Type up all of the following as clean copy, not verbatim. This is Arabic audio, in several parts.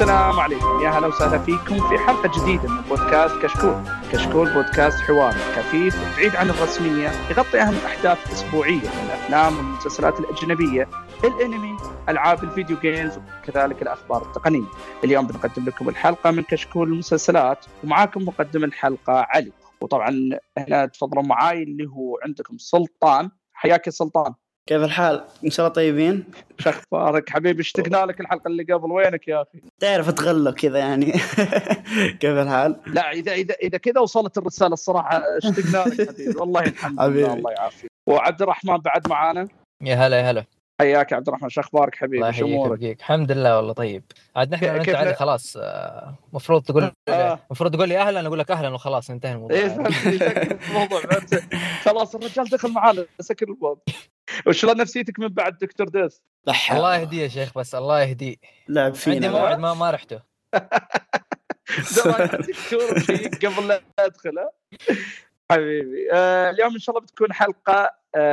السلام عليكم، يا هلا وسهلا فيكم في حلقة جديدة من بودكاست كشكول. كشكول بودكاست حوار خفيف بعيد عن الرسمية، يغطي أهم الأحداث الأسبوعية من الأفلام والمسلسلات الأجنبية، الأنمي، ألعاب الفيديو جيمز، وكذلك الأخبار التقنية. اليوم بنقدم لكم الحلقة من كشكول المسلسلات، ومعاكم مقدم الحلقة علي، وطبعا هنا تفضلوا معاي اللي هو عندكم سلطان. حياك سلطان، كيف الحال؟ إن شاء الله طيبين. شخبارك حبيبي؟ اشتقنا لك. الحلقة اللي قبل وينك يا أخي؟ تعرف أتغلق كذا يعني. كيف الحال؟ لا إذا كذا وصلت الرسالة الصراحة، اشتقنا لك حبيبي والله. الحمد لله، الله يعافيك. وعبد الرحمن بعد معانا، يا هلا يا هلا. حياك عبد الرحمن، شخبارك حبيبي؟ شمورك؟ الحمد لله والله طيب. عاد نحن أنت عاد خلاص مفروض تقول مفروض تقول لي أهلا، أقول لك أهلا وخلاص، انتهى الموضوع. الموضوع خلاص، الرجال دخل معانا سكر الموضوع. وشلون نفسيتك من بعد دكتور ديس؟ الله يهديه يا شيخ، بس الله يهديه، لعب فينا. عندي موعد ما رحته. دكتور قبل لا أدخل حبيبي. اليوم إن شاء الله بتكون حلقة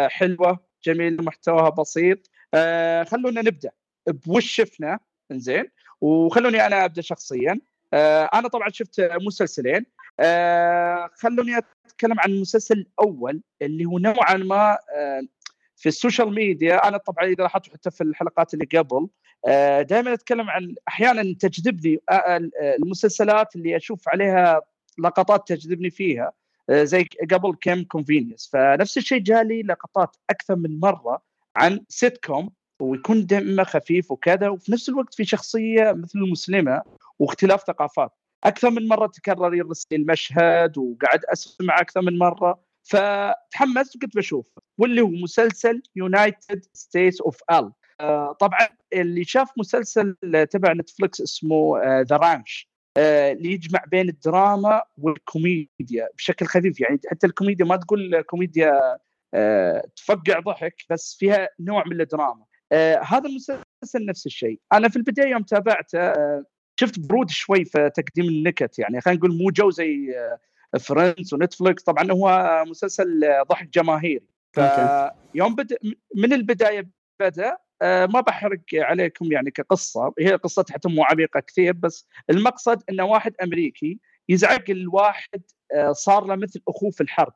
حلوة جميل، محتواها بسيط. خلونا نبدأ بوش شفنا. إنزين، وخلوني أنا أبدأ شخصيا. أنا طبعا شفت مسلسلين. خلوني أتكلم عن المسلسل الأول اللي هو نوعا ما في السوشيال ميديا. أنا طبعا إذا لاحظت حتى في الحلقات اللي قبل دائما أتكلم عن، أحيانا تجذبني المسلسلات اللي أشوف عليها لقطات تجذبني فيها، زي قبل كم كونفينيس. فنفس الشيء جالي لقطات أكثر من مرة عن سيت كوم، ويكون دمه خفيف وكذا، وفي نفس الوقت في شخصية مثل المسلمة واختلاف ثقافات. أكثر من مرة تكرر المشهد، وقعد أسمع أكثر من مرة، فتحمست وكنت بشوف، واللي هو مسلسل United States of All. طبعا اللي شاف مسلسل تبع نتفليكس اسمه The Ranch، اللي يجمع بين الدراما والكوميديا بشكل خفيف. يعني حتى الكوميديا ما تقول كوميديا تفقع ضحك، بس فيها نوع من الدراما. هذا المسلسل نفس الشيء. أنا في البداية يوم تابعته شفت برود شوي في تقديم النكت، يعني خلينا نقول مو جو زي فريندز ونتفليكس. طبعا هو مسلسل ضحك جماهيري، فيوم من البداية بدأ. ما بحرق عليكم يعني كقصة، هي قصة حتى مو عميقة كثير، بس المقصد أن واحد أمريكي يزعق الواحد صار له مثل أخوه في الحرب،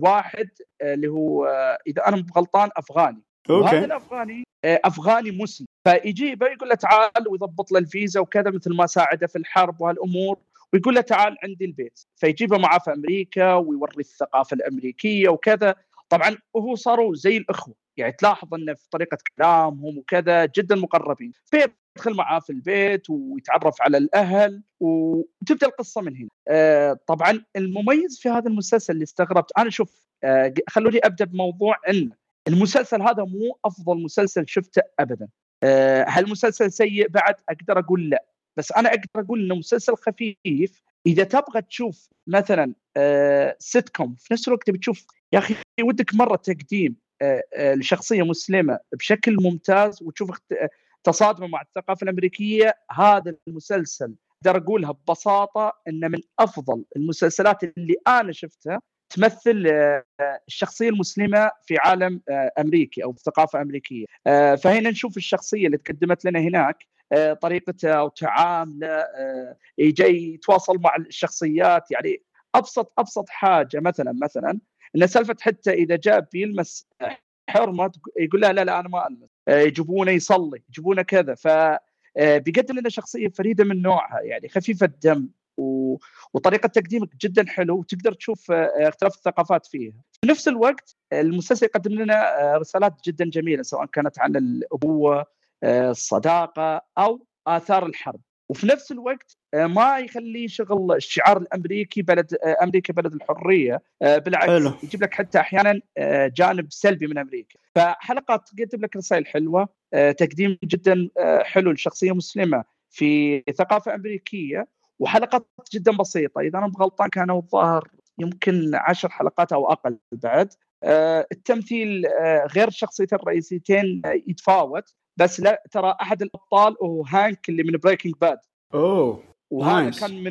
واحد اللي هو إذا أنا غلطان أفغاني، وهذا الأفغاني أفغاني مسلم، فيجيبه يقول له تعال، ويضبط له الفيزا وكذا مثل ما ساعده في الحرب وهالأمور، ويقول له تعال عندي البيت، فيجيبه معه في أمريكا ويوري الثقافة الأمريكية وكذا. طبعا هو صاروا زي الأخوة، يعني تلاحظ أنه في طريقة كلامهم وكذا جدا مقربين. فيدخل معاه في البيت ويتعرف على الأهل، وتبدأ القصة من هنا. طبعا المميز في هذا المسلسل اللي استغربت أنا، شوف خلوني أبدأ بموضوع أن المسلسل هذا مو أفضل مسلسل شفته أبدا. هل المسلسل سيء بعد؟ أقدر أقول لا، بس أنا أقدر أقول أنه مسلسل خفيف. إذا تبغى تشوف مثلا سيتكوم في نفس الوقت بتشوف، يا أخي ودك مرة تقديم الشخصية مسلمة بشكل ممتاز، وتشوف تصادمه مع الثقافة الأمريكية. هذا المسلسل أقدر أقولها ببساطة إنه من أفضل المسلسلات اللي أنا شفتها تمثل الشخصية المسلمة في عالم أمريكي أو ثقافة أمريكية. فهنا نشوف الشخصية اللي تقدمت لنا هناك، طريقتها أو تعامله، يجي يتواصل مع الشخصيات. يعني أبسط حاجة مثلا إن سالفة حتى إذا جاب يلمس حرمة يقول لها لا أنا ما ألمس، يجيبونه يصلي، يجيبونه كذا. فبيقدم لنا شخصية فريدة من نوعها، يعني خفيفة الدم، وطريقة تقديمك جدا حلو، وتقدر تشوف اختلاف الثقافات فيها. في نفس الوقت المسلسل يقدم لنا رسالات جدا جميلة، سواء كانت عن الأبوة، الصداقة، أو آثار الحرب. وفي نفس الوقت ما يخليه شغل الشعار الأمريكي بلد أمريكا بلد الحرية، بالعكس يجيب لك حتى أحيانا جانب سلبي من أمريكا. فحلقات تقدم لك رسائل حلوة، تقديم جدا حلو لشخصية مسلمة في ثقافة أمريكية، وحلقات جدا بسيطة. إذا أنا بغلطان كانوا الظاهر يمكن 10 حلقات أو أقل. بعد التمثيل غير شخصيتين الرئيسيتين يتفاوت، بس لا ترى أحد الأبطال هو هانك اللي من Breaking Bad، وهذا كان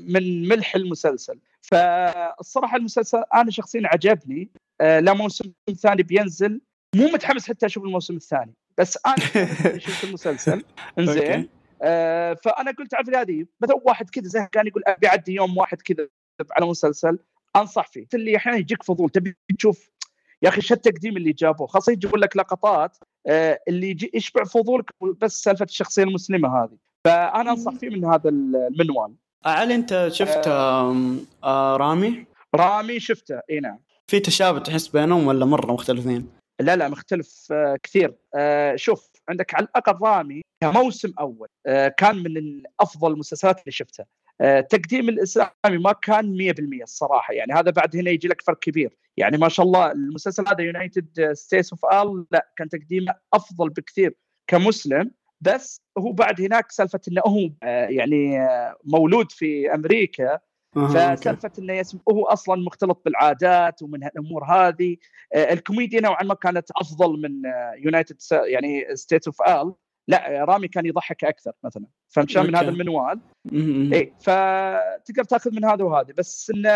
من ملح المسلسل. فالصراحة المسلسل أنا شخصيا عجبني. لا موسم ثاني بينزل، مو متحمس حتى أشوف الموسم الثاني، بس أنا شفت المسلسل. إنزين فانا قلت عارف هذه مثلا واحد كذا زهقان كان يقول ابي اعدي يوم واحد كذا على مسلسل انصح فيه اللي احيانا يجيك فضول تبي تشوف يا اخي شو التقديم اللي جابوه خاصه يجيب لك لقطات اللي يشبع فضولك بس سالفه الشخصيه المسلمه هذه فانا انصح فيه من هذا المنوال. هل انت شفت رامي شفته؟ اي نعم. في تشابه تحس بينهم ولا مره مختلفين؟ لا مختلف كثير. شوف عندك على الأقل رامي كموسم أول كان من أفضل المسلسلات اللي شفتها. تقديم الإسلامي ما كان 100% الصراحة يعني هذا بعد هنا يجي لك فرق كبير يعني ما شاء الله المسلسل هذا United States of All لا كان تقديمه أفضل بكثير كمسلم بس هو بعد هناك سلفة أنه هو يعني مولود في أمريكا فسلفة أنه يسمى هو أصلا مختلط بالعادات ومن الأمور هذه. الكوميديا نوعا ما كانت أفضل من United يعني States of All لا رامي كان يضحك أكثر مثلا فمشان من هذا المنوال إيه فتقدر تأخذ من هذا وهذا بس إن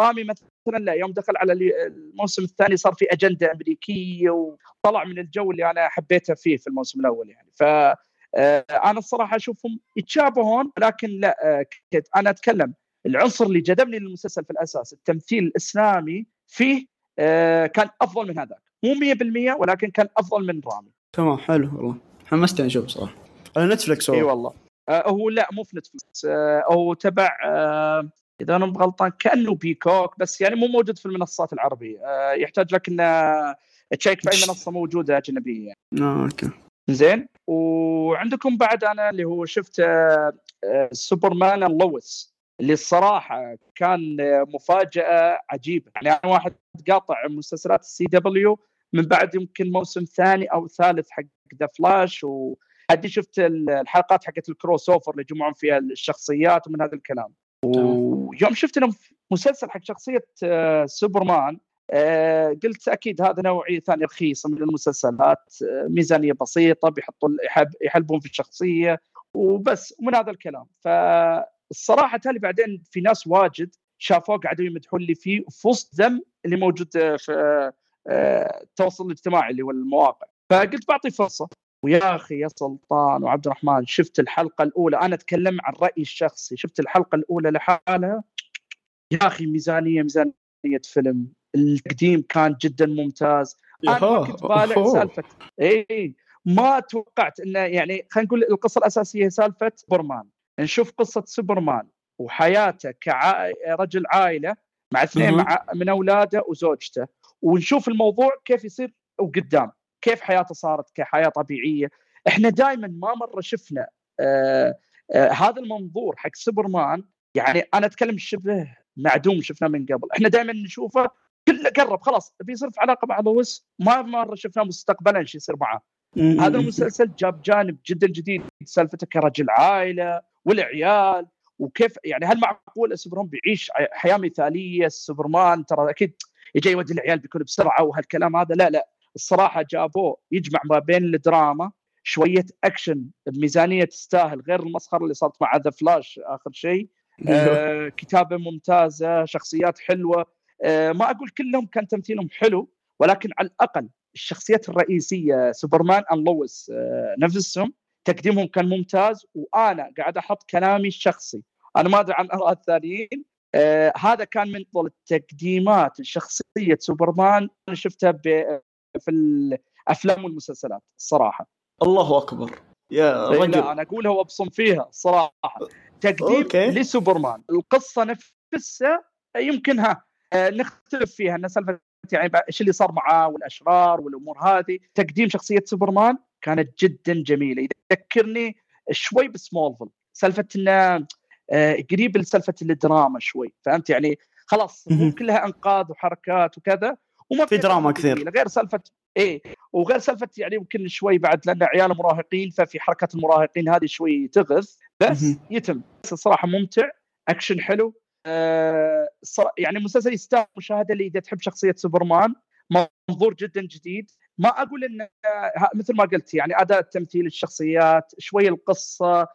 رامي مثلا لا يوم دخل على الموسم الثاني صار في أجندة أمريكية وطلع من الجو اللي أنا حبيته فيه في الموسم الأول يعني فأنا الصراحة أشوفهم يتشابهون لكن لا أنا أتكلم العنصر اللي جذبني للمسلسل في الأساس التمثيل الإسلامي فيه كان أفضل من هذاك مو 100% ولكن كان أفضل من رامي. تمام حلو والله حمستني أشوف صراحة على نتفلكس. إي والله هو لا مو في نتفلكس هو تبع إذا أنا بغلطان كأنه بيكوك بس يعني مو موجود في المنصات العربية يحتاج لك إنه تشيك في أي منصة موجودة أجنبية يعني. أوكي زين. وعندكم بعد أنا اللي هو شفت سوبرمان أند لويس اللي الصراحة كان مفاجأة عجيبة يعني أنا واحد قاطع مسلسلات السي دبليو من بعد يمكن موسم ثاني أو ثالث حق ذا فلاش وحدي شفت الحلقات حقت الكروس أوفر اللي جمعون فيها الشخصيات ومن هذا الكلام ويوم شفت أنا مسلسل حق شخصية سوبرمان قلت أكيد هذا نوعي ثاني رخيص من المسلسلات ميزانية بسيطة بيحطوا يحلبون في الشخصية وبس ومن هذا الكلام. فالصراحة تالي بعدين في ناس واجد شافوه قعدوا يمدحون لي فيه فص دم اللي موجود في التواصل الاجتماعي اللي والمواقع فقلت بعطي فرصة. ويا أخي يا سلطان وعبد الرحمن شفت الحلقة الأولى أنا أتكلم عن رأيي الشخصي شفت الحلقة الأولى لحالها يا أخي ميزانية فيلم القديم كان جدا ممتاز. أنا كنت بالع سالفة إيه ما توقعت إنه يعني خلينا نقول القصة الأساسية سالفة سوبرمان نشوف قصة سوبرمان وحياته كرجل عائلة مع اثنين من أولاده وزوجته ونشوف الموضوع كيف يصير وقدام كيف حياته صارت كحياة طبيعية. احنا دائما ما مرة شفنا هذا المنظور حق سوبرمان يعني أنا أتكلم شبه معدوم شفنا من قبل احنا دائما نشوفه كله قرب خلاص بيصير في علاقة مع لويس ما مرة شفنا مستقبلا شيء يصير معه. هذا المسلسل جاب جانب جدا جديد سالفته كرجل عائلة والعيال وكيف يعني هل معقول سوبرمان بيعيش حياة مثالية؟ سوبرمان ترى أكيد يجي يودي العيال بيكون بسرعة وهالكلام هذا لا الصراحة جابوه يجمع ما بين الدراما شوية أكشن بميزانية تستاهل غير المسخرة اللي صارت مع ذا فلاش آخر شيء. كتابة ممتازة شخصيات حلوة ما أقول كلهم كان تمثيلهم حلو ولكن على الأقل الشخصيات الرئيسية سوبرمان أند لويس نفسهم تقديمهم كان ممتاز وأنا قاعد أحط كلامي الشخصي أنا ما أدري عن آراء الثانيين هذا كان من أفضل التقديمات شخصية سوبرمان أنا شفتها في الأفلام والمسلسلات الصراحة. الله أكبر يا رجل. لا أنا أقولها وأبصم فيها الصراحة تقديم لسوبرمان. القصة نفسها يمكنها نختلف فيها أن سالفة يعني إيش اللي صار معاه والأشرار والأمور هذه تقديم شخصية سوبرمان كانت جدا جميلة يذكرني شوي بسمولفيل سالفة أنه قريب لسالفة الدراما شوي فهمت يعني خلاص كلها أنقاذ وحركات وكذا وما في دراما كثير غير سالفة إيه وغير سالفة يعني ممكن شوي بعد لأن عيال مراهقين ففي حركة المراهقين هذه شوي تغث بس يتم بس الصراحة ممتع أكشن حلو يعني مسلسل يستاهل مشاهدة اللي إذا تحب شخصية سوبرمان منظور جدا جديد ما أقول إن مثل ما قلت يعني أداء التمثيل الشخصيات شوي القصة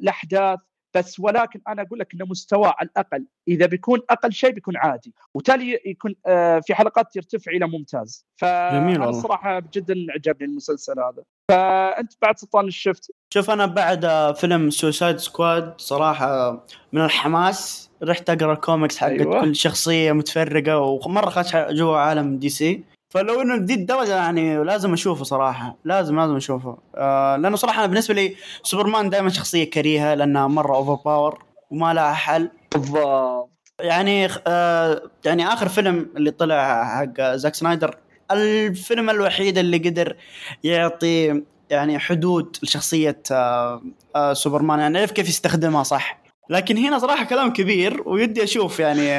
الأحداث بس ولكن أنا أقول لك إنه مستوى على الأقل إذا بيكون أقل شيء بيكون عادي، وتالي يكون في حلقات يرتفع إلى ممتاز. فأنا صراحة جدا عجبني المسلسل هذا. فأنت بعد سلطان الشفت؟ شوف أنا بعد فيلم سوسايد سكواد صراحة من الحماس رحت أقرأ كوميكس حقت كل شخصية متفرقة، ومرة خش جوا عالم دي سي، فلو إنه دي الدرجة يعني لازم أشوفه صراحة، لازم أشوفه. لأنه صراحة أنا بالنسبة لي سوبرمان دائما شخصية كريهة لأنها مرة أوفر باور وما لها حل بالضبط. يعني يعني آخر فيلم اللي طلع حق زاك سنايدر الفيلم الوحيد اللي قدر يعطي يعني حدود لشخصية سوبرمان، يعني عرف كيف يستخدمها صح. لكن هنا صراحة كلام كبير ويدي أشوف يعني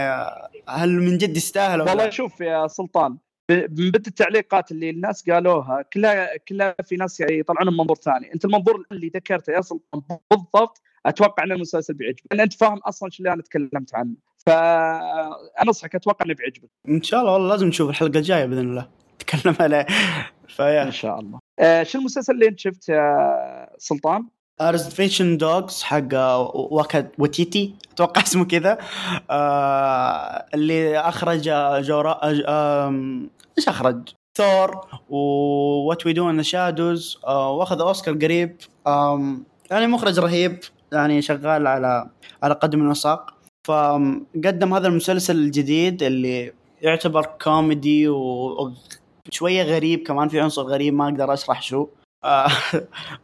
هل من جد يستاهل والله. شوف يا سلطان من بدء التعليقات اللي الناس قالوها كلها في ناس يطلعون من منظور ثاني، انت المنظور اللي ذكرته يا سلطان بالضبط اتوقع ان المسلسل بيعجبك، لان انت فاهم اصلا شو اللي انا تكلمت عنه، فانا انصحك اتوقع انه بيعجبك ان شاء الله. والله لازم نشوف الحلقه الجايه باذن الله نتكلم عليه ان شاء الله. شو المسلسل اللي انت شفت يا سلطان؟ Reservation Dogs حق واكد وتيتي اتوقع اسمه كذا، اللي اخرج جورا ايش اخرج ثور ووات وي دو ان ذا شادوز، واخذ اوسكار قريب. يعني مخرج رهيب، يعني شغال على قدم الوساق، فقدم هذا المسلسل الجديد اللي يعتبر كوميدي وشويه غريب كمان، في عنصر غريب ما اقدر اشرح شو.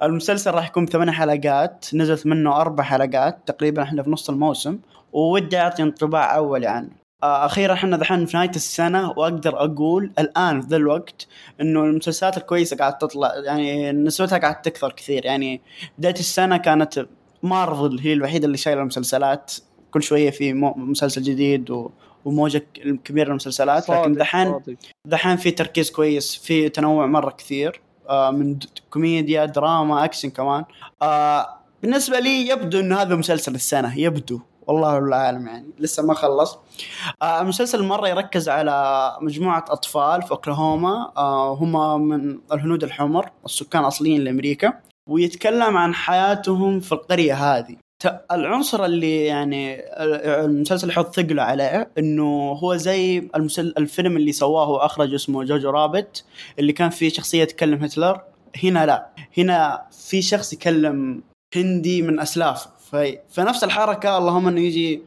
المسلسل راح يكون 8 حلقات، نزلت منه 4 حلقات تقريبا، احنا في نص الموسم، وودي اعطي انطباع اول يعني. اخيرا احنا دحين في نهايه السنه، واقدر اقول الان في ذا الوقت انه المسلسلات الكويسه قاعده تطلع، يعني نسبتها قاعده تكثر كثير. يعني بدايه السنه كانت مارفل هي الوحيده اللي شايله المسلسلات، كل شويه في مسلسل جديد وموجة كبيره للمسلسلات، لكن دحين في تركيز كويس، في تنوع مره كثير، من كوميديا دراما أكشن كمان. بالنسبة لي يبدو أن هذا مسلسل السنة، يبدو والله العالم يعني لسه ما خلص. المسلسل مرة يركز على مجموعة أطفال في أوكلاهوما، هم من الهنود الحمر السكان الأصليين لأمريكا، ويتكلم عن حياتهم في القرية هذه. العنصر اللي يعني المسلسل يحط ثقله عليه انه هو زي الفيلم اللي سواه واخرج اسمه جوجو رابت، اللي كان فيه شخصية تكلم هتلر. هنا لا، هنا في شخص يكلم هندي من اسلافه، فنفس الحركة اللهم انه يجي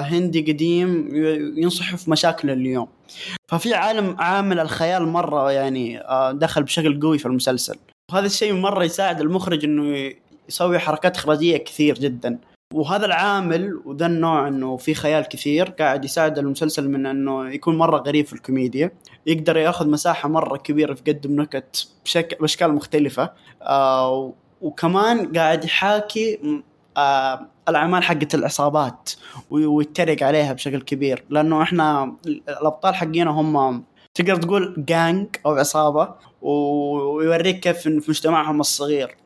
هندي قديم ينصح في مشاكل اليوم. ففي عامل الخيال مرة يعني دخل بشكل قوي في المسلسل، وهذا الشيء مرة يساعد المخرج انه يسوي حركات إخراجية كثير جدا، وهذا العامل وذا النوع انه في خيال كثير قاعد يساعد المسلسل من انه يكون مرة غريب في الكوميديا، يقدر ياخذ مساحة مرة كبيرة في قدم نكت بأشكال مختلفة، وكمان قاعد يحاكي الأعمال حقة العصابات ويتريق عليها بشكل كبير، لأنه احنا الأبطال حقينا هم تقدر تقول جانج أو عصابة، ويوريك كيف في مجتمعهم الصغير.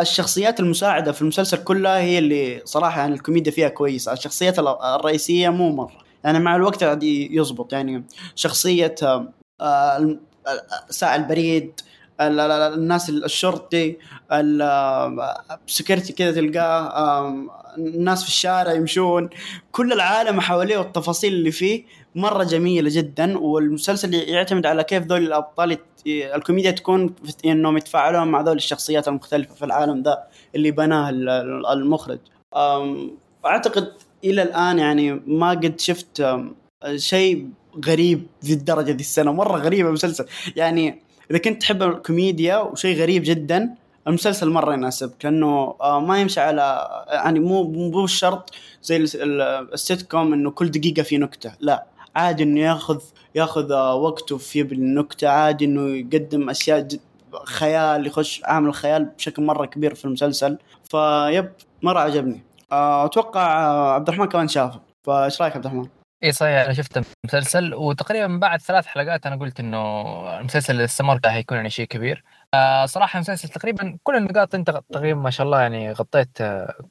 الشخصيات المساعدة في المسلسل كلها هي اللي صراحة يعني الكوميديا فيها كويسة، الشخصيات الرئيسية مو مرة يعني مع الوقت عادي يزبط. يعني شخصية ساعة البريد، الناس الشرطي السكرتي كذا تلقاه، الناس في الشارع يمشون، كل العالم حواليه والتفاصيل اللي فيه مرة جميلة جدا. والمسلسل يعتمد على كيف ذول الأبطال الكوميديا تكون إنهم يتفاعلون مع ذول الشخصيات المختلفة في العالم ذا اللي بناه المخرج. أعتقد إلى الآن يعني ما قد شفت شيء غريب ذي الدرجة ذي السنة، مرة غريبة المسلسل. يعني إذا كنت تحب الكوميديا وشيء غريب جدا المسلسل مرة يناسبك، لأنه ما يمشي على يعني مو الشرط زي السيت كوم إنه كل دقيقة في نكتة، لا عادي إنه يأخذ وقته في بالنكتة، عادي إنه يقدم أشياء خيال، يخش عامل خيال بشكل مرة كبير في المسلسل. فيب مرة عجبني. أتوقع عبد الرحمن كمان شافه، فإيش رأيك عبد الرحمن؟ إيه صحيح، أنا شفت المسلسل وتقريبا بعد 3 حلقات أنا قلت إنه المسلسل السمر ده هيكون يعني شيء كبير. صراحة المسلسل تقريبا كل النقاط أنت تقريبا ما شاء الله يعني غطيت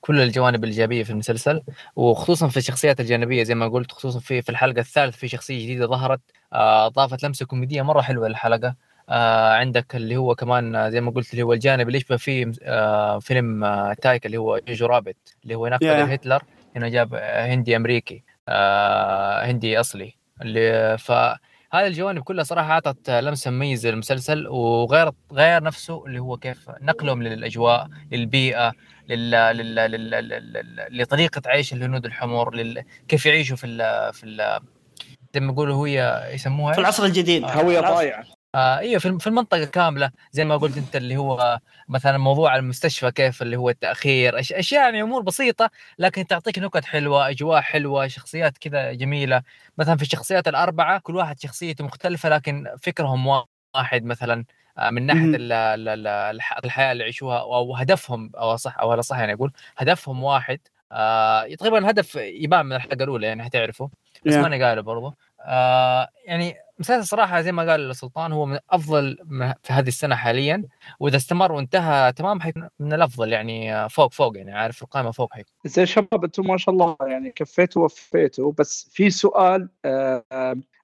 كل الجوانب الإيجابية في المسلسل، وخصوصا في الشخصيات الجانبية زي ما قلت، خصوصا في الحلقة الثالثة في شخصية جديدة ظهرت، أضافت لمسة كوميدية مرة حلوة للحلقة. عندك اللي هو كمان زي ما قلت اللي هو الجانب اللي يشبه فيه فيلم تايكا اللي هو جوجو رابت، اللي هو هناك هتلر هنا جاب هندي أمريكي، هندي أصلي اللي، فهذه الجوانب كلها صراحة عطت لمسة مميزة للمسلسل، وغير نفسه اللي هو كيف نقلهم للأجواء، للبيئة، لطريقة عيش الهنود الحمر، كيف يعيشوا في زي ما يقولوا هي يسموها في العصر الجديد، هوية ضايعة. ايوه في المنطقه كامله زي ما قلت انت، اللي هو مثلا موضوع المستشفى كيف اللي هو التاخير، اشياء يعني امور بسيطه لكن تعطيك نكت حلوه، اجواء حلوه، شخصيات كذا جميله. مثلا في الشخصيات الاربعه كل واحد شخصيته مختلفه لكن فكرهم واحد مثلا من ناحيه الحياه اللي يعيشوها او هدفهم، او صح او صح يعني اقول هدفهم واحد. تقريبا الهدف يبان من الحلقه الاولى يعني هتعرفه، بس ما انا قاله برضه. يعني مسلسل صراحة زي ما قال السلطان هو من أفضل في هذه السنة حاليا، وإذا استمر وانتهى تمام حيكون من الأفضل يعني فوق يعني عارف القائمة فوق حيكون. زي شباب أنتم ما شاء الله يعني كفيتوا ووفيتوا، بس في سؤال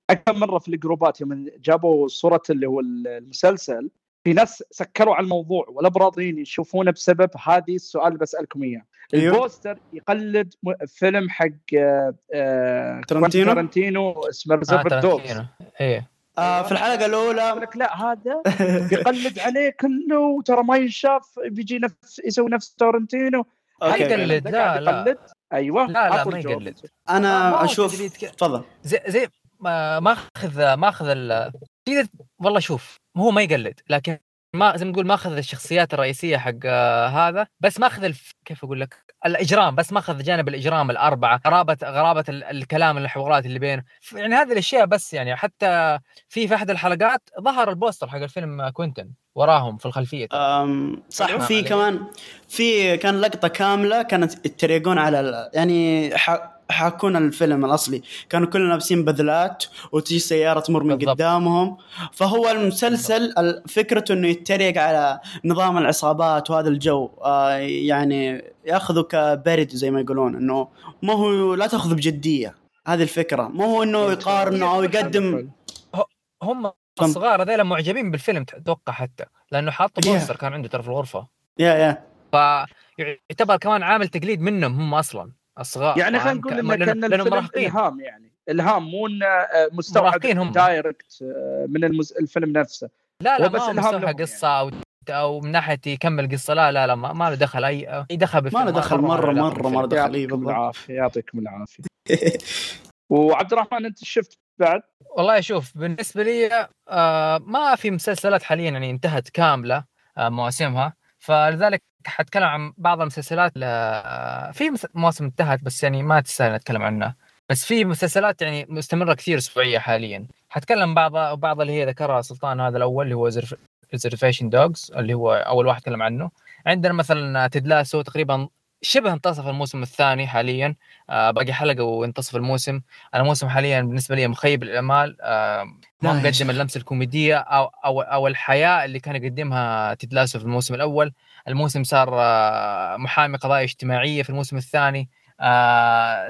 أكثر مرة في الجروبات يوم جابوا صورة اللي هو المسلسل في ناس سكروا على الموضوع ولا براضين يشوفونه بسبب هذه السؤال اللي بسألكم إياه. البوستر يقلد فيلم حق تارانتينو اسمه ريزرفر دوغز. في الحلقة الأولى لا هذا يقلد عليه كله وترى ما ينشاف، بيجي نفس يسوي نفس تارانتينو. يقلد لا أيوة لا ما يقلد. أنا أشوف تفضل زي ما أخذ والله شوف هو ما يقلد، لكن ما زي ما تقول ما أخذ الشخصيات الرئيسية حق هذا، بس ما أخذ كيف أقول لك الإجرام، بس ما أخذ جانب الإجرام الأربعة، غرابة الكلام الحوارات اللي بينه يعني هذه الأشياء. بس يعني حتى في أحد الحلقات ظهر البوستر حق الفيلم كوينتن وراهم في الخلفية صح. في كمان في كان لقطة كاملة كانت يتريقون على يعني حكون الفيلم الأصلي، كانوا كلنا لابسين بذلات وتجي سيارة تمر من قدامهم. فهو المسلسل فكرته أنه يتريق على نظام العصابات وهذا الجو، يعني يأخذه كبرد زي ما يقولون، أنه ما هو لا تأخذه بجدية هذه الفكرة، ما هو أنه يقارنه أو يقدم. هم الصغار هذول معجبين بالفيلم تتوقع، حتى لأنه حاطه بوستر كان عنده ترى في الغرفة فيعتبر كمان عامل تقليد منهم هم أصلاً أصغر. يعني خلينا نقول إن كان الفيلم إلهام، يعني إلهام مو مستوحى دايركت من الفيلم نفسه، لا بس مستوحى قصة يعني. أو من ناحية يكمل قصة لا ما له دخل أي دخل بالفيلم، ما له دخل مرة دخل. يعطيكم العافية. وعبد الرحمن أنت شفت بعد؟ والله شوف بالنسبة لي ما في مسلسلات حاليا يعني انتهت كاملة مواسمها، فلذلك حتكلم عن بعض المسلسلات. في مواسم انتهت بس يعني ما تستاهل نتكلم عنها، بس في مسلسلات يعني مستمرة كثير أسبوعية حاليا. حتكلم بعض اللي هي ذكرها سلطان. هذا الأول اللي هو Reservation Dogs اللي هو أول واحد تكلم عنه. عندنا مثلا Ted Lasso تقريبا شبه انتصف الموسم الثاني حاليا، باقي حلقة وانتصف الموسم. الموسم حاليا بالنسبة لي مخيب الأمال، ما مقدم اللمسة الكوميدية أو الحياة اللي كان يقدمها Ted Lasso في الموسم الأول. الموسم صار محامي قضايا اجتماعية، في الموسم الثاني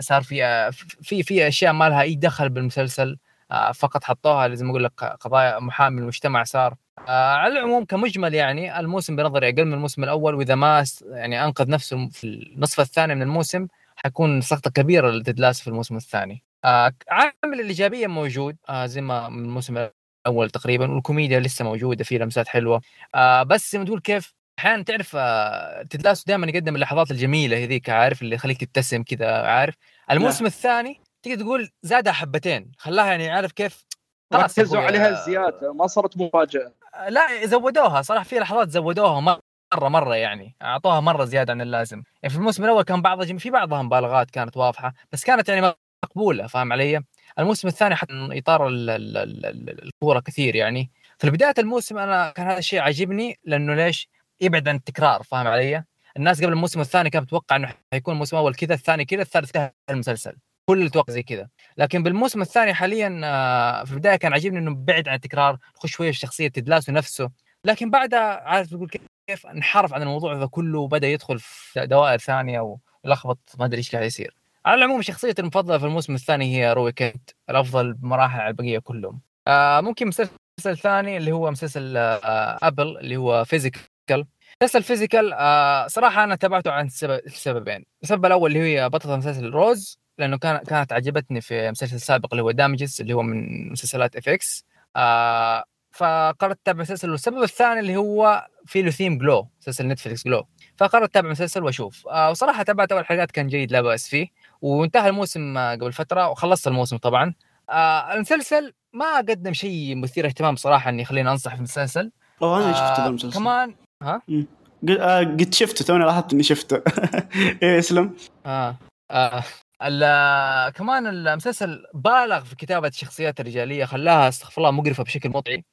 صار في أشياء ما لها أي دخل بالمسلسل، فقط حطوها لازم أقول لك قضايا محامي المجتمع صار. على العموم كمجمل يعني الموسم بنظري أقل من الموسم الأول، وإذا ما يعني أنقذ نفسه في النصف الثاني من الموسم حيكون سقطة كبيرة للتدلاس في الموسم الثاني. عامل الإيجابية موجود زي ما من الموسم الأول تقريبا، والكوميديا لسه موجودة، في لمسات حلوة. بس زي ما تقول كيف أحيانا تعرف Ted Lasso دائما يقدم اللحظات الجميلة هذيك، عارف اللي يخليك تبتسم كذا عارف. الموسم الثاني تقدر تقول زادها حبتين، خلاها يعني عارف كيف ركزوا عليها زيادة، ما صارت مفاجأة، لا زودوها صراحة. في لحظات زودوها مرة يعني أعطوها مرة زيادة عن اللازم. يعني في الموسم الأول كان في بعضها مبالغات كانت واضحة بس كانت يعني مقبولة، فاهم علي؟ الموسم الثاني حتى إطار الكورة كثير. يعني في بداية الموسم أنا كان هذا الشيء عجبني، لأنه ليش يبعد عن التكرار، فاهم علي؟ الناس قبل الموسم الثاني كانت متوقع انه حيكون الموسم الاول كذا، الثاني كذا، الثالث كذا، المسلسل كل التوقع زي كذا. لكن بالموسم الثاني حاليا في البدايه كان عجبني انه بعد عن التكرار، خش شويه في شخصيه Ted Lasso نفسه، لكن بعدها عارف تقول كيف انحرف عن الموضوع هذا كله وبدا يدخل في دوائر ثانيه ولخبط، ما ادري ايش قاعد يصير. على العموم شخصيتي المفضله في الموسم الثاني هي روي كيت، الافضل بمراحل على البقيه كلهم. ممكن مسلسل مسلسل ثاني اللي هو مسلسل أبل اللي هو فيزيكال. مسلسل فيزيكال صراحة أنا تابعته عن سببين. السبب الأول اللي هي بطلة مسلسل روز، لأنه كانت عجبتني في مسلسل سابق اللي هو دامجز اللي هو من مسلسلات FX، فقررت أتابع مسلسل. والسبب الثاني اللي هو في له ثيم جلو، مسلسل نتفليكس جلو، فقررت أتابع مسلسل وأشوف. وصراحة تابعت أول حلقات كان جيد لا بأس فيه، وانتهى الموسم قبل فترة وخلصت الموسم طبعا. المسلسل ما قدم شيء مثير اهتمام صراحة إني خلينا أنصح في المسلسل. أنا شفت هذا المسلسل كمان قد شفته، تونا لاحظت إني شفته. إيه إسلام كمان المسلسل بالغ في كتابة الشخصيات الرجالية، خلاها استغفر الله مقرفة بشكل مطعي.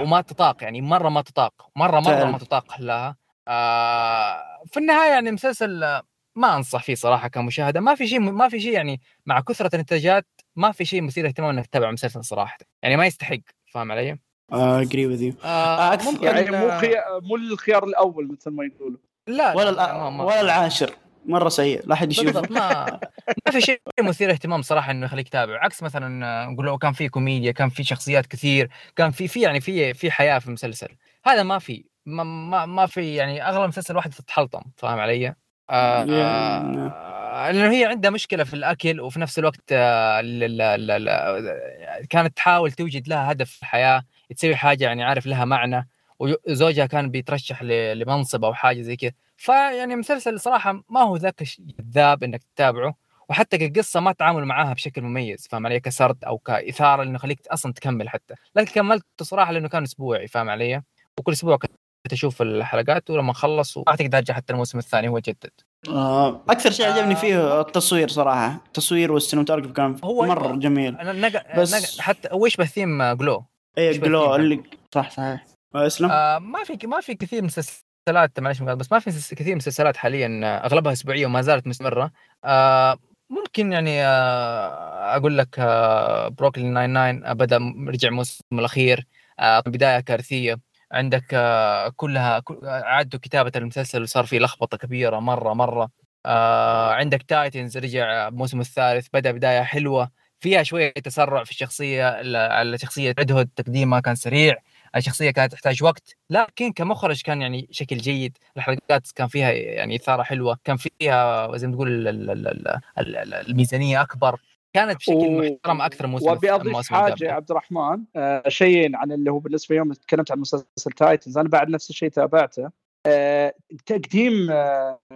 وما تطاق، يعني مرة ما تطاق خلاها. في النهاية يعني مسلسل ما أنصح فيه صراحة كمشاهدة. ما في شيء يعني، مع كثرة الانتاجات ما في شيء مثير اهتمام إنك تتابع مسلسل صراحة، يعني ما يستحق. فاهم علي؟ agree with you. يعني مو الخيار الأول مثل ما يقولوا، لا ولا العاشر، مرة سيء لا أحد يشوفه. ما في شيء مثير اهتمام صراحة إنه يخليك تتابع، عكس مثلا نقول لو كان في كوميديا، كان في شخصيات كثير، كان في يعني في حياة في المسلسل. هذا ما في، ما في يعني أغلب مسلسل واحد تتحلطم. فاهم علي؟ لأنه هي عندها مشكلة في الأكل، وفي نفس الوقت كانت تحاول توجد لها هدف في الحياة، تسوي حاجة يعني عارف لها معنى، وزوجها كان بيترشح لمنصب أو حاجة زي كده. فيعني مسلسل صراحة ما هو ذاك جذاب إنك تتابعه، وحتى القصة ما تعامل معاها بشكل مميز. فاهم علي؟ كسرد أو كإثارة لأنه خليك أصلا تكمل حتى، لكن كملت صراحة لأنه كان أسبوعي. فاهم علي؟ وكل أسبوع كنت أشوف الحلقات، ولما خلص أعتقد أرجع حتى الموسم الثاني هو جدد. أكثر شيء عجبني فيه التصوير صراحة، التصوير والسينماتوجرافي كان مرة جميل. بس حتى ويش بثيم جلو، إيه جلو اللي صح أسلم. ما في كثير مسلسلات، معلش بس ما في كثير مسلسلات حاليا أغلبها أسبوعية وما زالت مستمرة. ممكن يعني أقول لك بروكلين 99 بدأ رجع موسم الأخير، بداية كارثية. عندك كلها عادوا كتابة المسلسل وصار فيه لخبطة كبيرة مرة. عندك تايتنز رجع موسم الثالث، بدأ بداية حلوة فيها شوية تسرع في الشخصية. الشخصية ريدهود تقديمها كان سريع، الشخصية كانت تحتاج وقت، لكن كمخرج كان يعني شكل جيد. الحلقات كان فيها يعني إثارة حلوة، كان فيها زي ما تقول الميزانية أكبر، كانت بشكل محترم أكثر موسم. وبأضيف حاجة عبد الرحمن، شيئين عن اللي هو بالنسبة يوم تكلمت عن مسلسل تايتنز، أنا بعد نفس الشيء تابعته. تقديم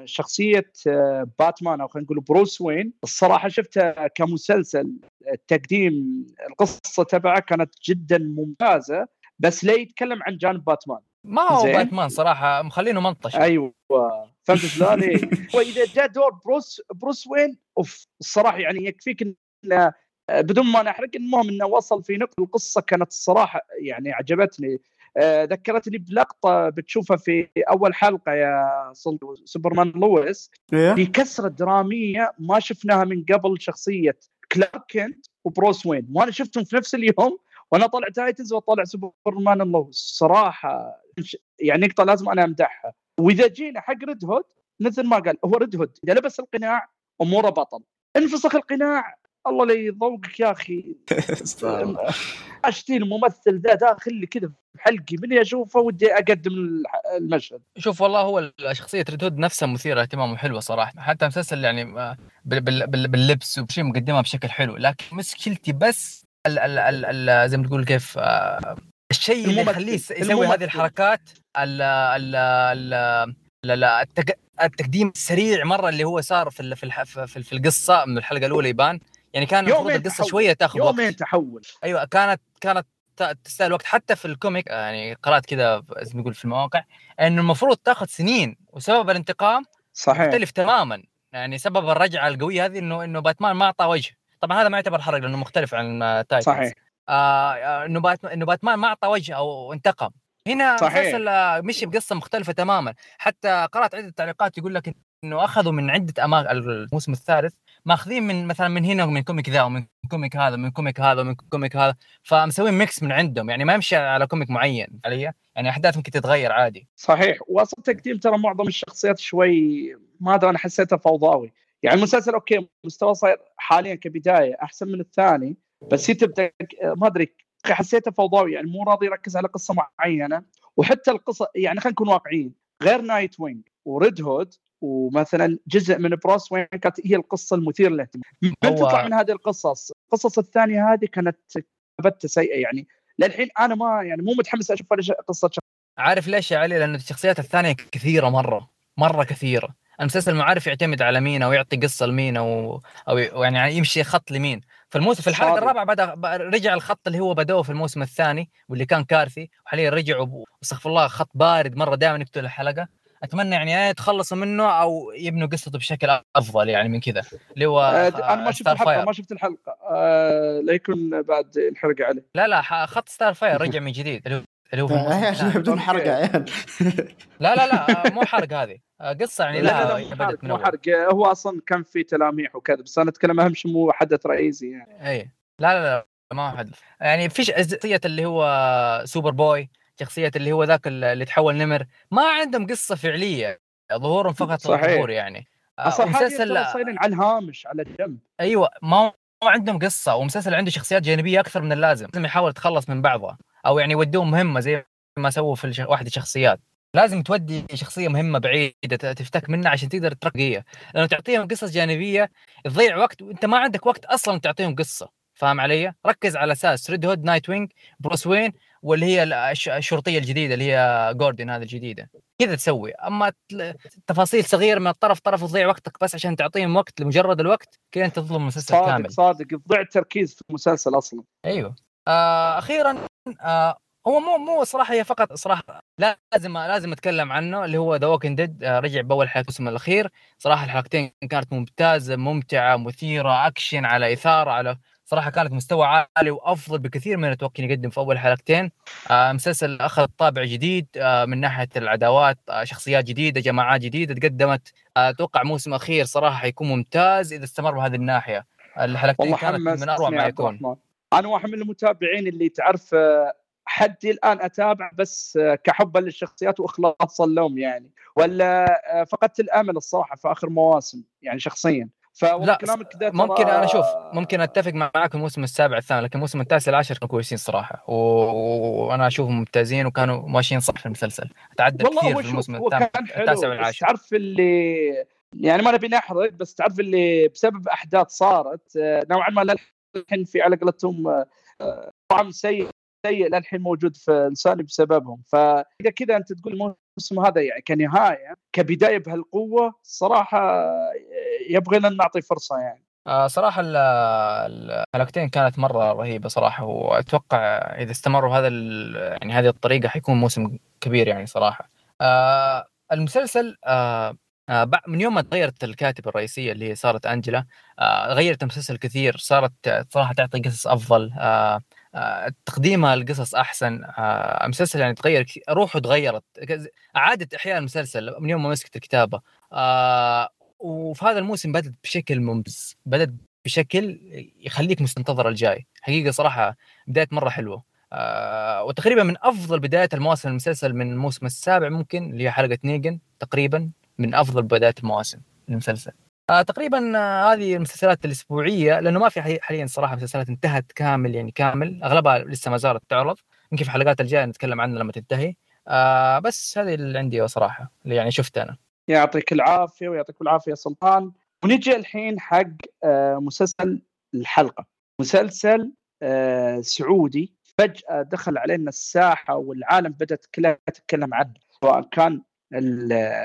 شخصية باتمان أو خلينا نقول بروس وين، الصراحة شفتها كمسلسل تقديم القصة تبعه كانت جدا ممتازة، بس لا يتكلم عن جانب باتمان. ما هو باتمان صراحة مخلينه منطش. أيوة فهمت شلون. وإذا جاء دور بروس وين الصراحة يعني يكفيك إنه بدون ما نحرق، المهم إنه وصل في نقطة القصة كانت الصراحة يعني عجبتني. ذكرتني بلقطة بتشوفها في أول حلقة يا سوبرمان لويس، في كسرة درامية ما شفناها من قبل، شخصية كلارك كنت وبروس وين، وأنا شفتهم في نفس اليوم، وانا طلع تايتنز وطلع سوبرمان اللوز. الصراحه يعني نقطه لازم انا امدحها. واذا جينا حق ريد هود، مثل ما قال هو ريد هود اذا لبس القناع اموره بطل، انفسخ القناع الله لا يذوقك يا اخي. اشتي الممثل ذا داخل لي كذا بحلقي مني اشوفه ودي اقدم المشهد. شوف والله هو شخصيه ريد هود نفسها مثيره اهتمام وحلوه صراحه، حتى مسلسل يعني باللبس وبشيء مقدمها بشكل حلو. لكن مشكلتي بس ال زي ما تقول كيف الشيء اللي يخليه يسوي هذه الحركات، التقديم السريع مره اللي هو صار في القصه من الحلقه الاولى. يبان يعني كان المفروض القصه شويه تاخذ وقت، يومين تحول. ايوه كانت تستاهل وقت. حتى في الكوميك يعني قرات كذا زي ما نقول في المواقع انه المفروض تاخذ سنين، وسبب الانتقام صحيح مختلف تماما. يعني سبب الرجعه القويه هذه انه باتمان ما اعطى وجه. طبعا هذا ما يعتبر حرق لانه مختلف عن تايتنز. صحيح. انه باتمان ما اعطى وجه او انتقم هنا. مسلسل مشي بقصه مختلفه تماما. حتى قرات عده تعليقات يقول لك انه اخذوا من عده اماكن الموسم الثالث، ماخذين من مثلا من هنا ومن كوميك ذا ومن كوميك هذا ومن كوميك هذا ومن كوميك هذا، فمسوين ميكس من عندهم، يعني ما يمشي على كوميك معين عليه، يعني احداث ممكن تتغير عادي. صحيح. وصل تقديم ترى معظم الشخصيات شوي ما ادري، انا حسيتها فوضاوي. يعني المسلسل أوكي مستوى صاير حاليا كبداية أحسن من الثاني، بس هي تبدأ ما أدري حسيته فوضوي يعني مو راضي يركز على قصه معينه. وحتى القصه يعني خلينا نكون واقعيين، غير نايت وينج وريد هود ومثلا جزء من براس وين كانت هي القصه المثيره للاهتمام. من تطلع من هذه القصص الثانيه هذه كانت بته سيئه يعني. للحين انا ما يعني مو متحمس اشوف قصه عارف ليش يا علي؟ لأن الشخصيات الثانية كثيرة مرة كثيرة. المسلسل ما عارف يعتمد على مين أو يعطي قصة لمين أو يعني يمشي خط لمين. فالموسم في الحلقة الرابعة بدأ رجع الخط اللي هو بدأه في الموسم الثاني واللي كان كارثي، وحاليا رجعوا واستغفر الله خط بارد مرة دائما يقتل الحلقة. أتمنى يعني يتخلصوا منه أو يبنوا قصته بشكل أفضل يعني من كذا اللي هو أنا ما شفت الحلقة لا يكون بعد الحلقة عليه. لا خط ستار فاير رجع من جديد بدون حرقة يعني. لا مو حرق هذه قصة يعني. مو حرق، هو أصلا كان في تلاميح وكذا، بس أنا أتكلم أهم شيء مو حدث رئيسي يعني. أي لا ما حدث يعني. فيش شخصية اللي هو سوبر بوي، شخصية اللي هو ذاك اللي تحول نمر، ما عندهم قصة فعلية، ظهورهم فقط ظهور يعني. مسلسل صايرين على الهامش على الجنب. أيوة ما عندهم قصة، ومسلسل عنده شخصيات جانبية أكثر من اللازم، لازم يحاول يتخلص من بعضها أو يعني يوديهم مهمة زي ما سووا في واحد الشخصيات. لازم تودي شخصية مهمة بعيدة تفتك منها عشان تقدر ترقيها، لأنه تعطيهم قصص جانبية تضيع وقت وإنت ما عندك وقت أصلاً تعطيهم قصة. فاهم علي؟ ركز على أساس ريد هود، نايت وينج، بروس وين، واللي هي الشرطية الجديدة اللي هي جوردن هذه الجديدة كذا تسوي. أما تفاصيل صغيرة من طرف تضيع وقتك بس عشان تعطيهم وقت لمجرد الوقت، كذا أنت تظلم مسلسل كامل. صادق تضيع التركيز في المسلسل أصلاً. أيوه. أخيراً هو مو صراحة، هي فقط صراحة لازم أتكلم عنه اللي هو The Walking Dead. رجع بأول حلقة الموسم الأخير، صراحة الحلقتين كانت ممتازة ممتعة مثيرة، أكشن على إثارة على، صراحة كانت مستوى عالي وأفضل بكثير من التوقع يقدم في أول حلقتين. مسلسل أخذ طابع جديد من ناحية العداوات، شخصيات جديدة، جماعات جديدة تقدمت. أتوقع موسم أخير صراحة يكون ممتاز إذا استمر بهذه الناحية. الحلقتين كانت من أروع ما يكون. أنا واحد من المتابعين اللي تعرف حدي الآن أتابع بس كحبا للشخصيات وإخلاصا لهم يعني، ولا فقدت الأمل الصراحة في آخر مواسم يعني شخصيا. ممكن أنا أشوف ممكن أتفق معك الموسم السابع الثامن، لكن الموسم التاسع العاشر كانوا كويسين صراحة، وأنا أشوفهم ممتازين وكانوا ماشيين صح في المسلسل. تعدل كثير في الموسم التاسع والعاشر. تعرف اللي يعني ما نبي نحرق، بس تعرف اللي بسبب أحداث صارت نوعا ما للحين في على قلتهم طعم سيء للحين موجود في لساني بسببهم. فإذا كذا أنت تقول الموسم هذا يعني كنهاية كبداية بهالقوة صراحة يبغي لنا نعطي فرصة يعني. صراحة الحلقتين كانت مرة رهيبة صراحة، وأتوقع إذا استمروا هذا يعني هذه الطريقة حيكون موسم كبير يعني صراحة. المسلسل من يوم ما تغيرت الكاتبة الرئيسية اللي هي صارت أنجلا، غيرت المسلسل كثير، صارت صراحة تعطي قصص أفضل، تقديمها القصص أحسن. المسلسل يعني تغير، روحه تغيرت، عادت إحياء المسلسل من يوم ما مسكت الكتابة. وفي هذا الموسم بدت بشكل ممتاز، بدت بشكل يخليك مستنتظر الجاي حقيقة صراحة. بداية مرة حلوة، وتقريبا من أفضل بدايات المواسم المسلسل من الموسم السابع ممكن اللي هي حلقة نيجن، تقريبا من أفضل بدايات المواسم المسلسل. تقريبا هذه المسلسلات الأسبوعية، لأنه ما في حاليا صراحة مسلسلات انتهت كامل، أغلبها لسه ما زالت تعرض. يمكن في الحلقات الجاية نتكلم عنها لما تنتهي. بس هذه اللي عندي صراحة، اللي يعني شفت أنا. يعطيك العافية ويعطيك العافية سلطان. ونجي الحين حق مسلسل الحلقة، مسلسل سعودي فجأة دخل علينا الساحة والعالم بدأت كلها تتكلم عنه، سواء كان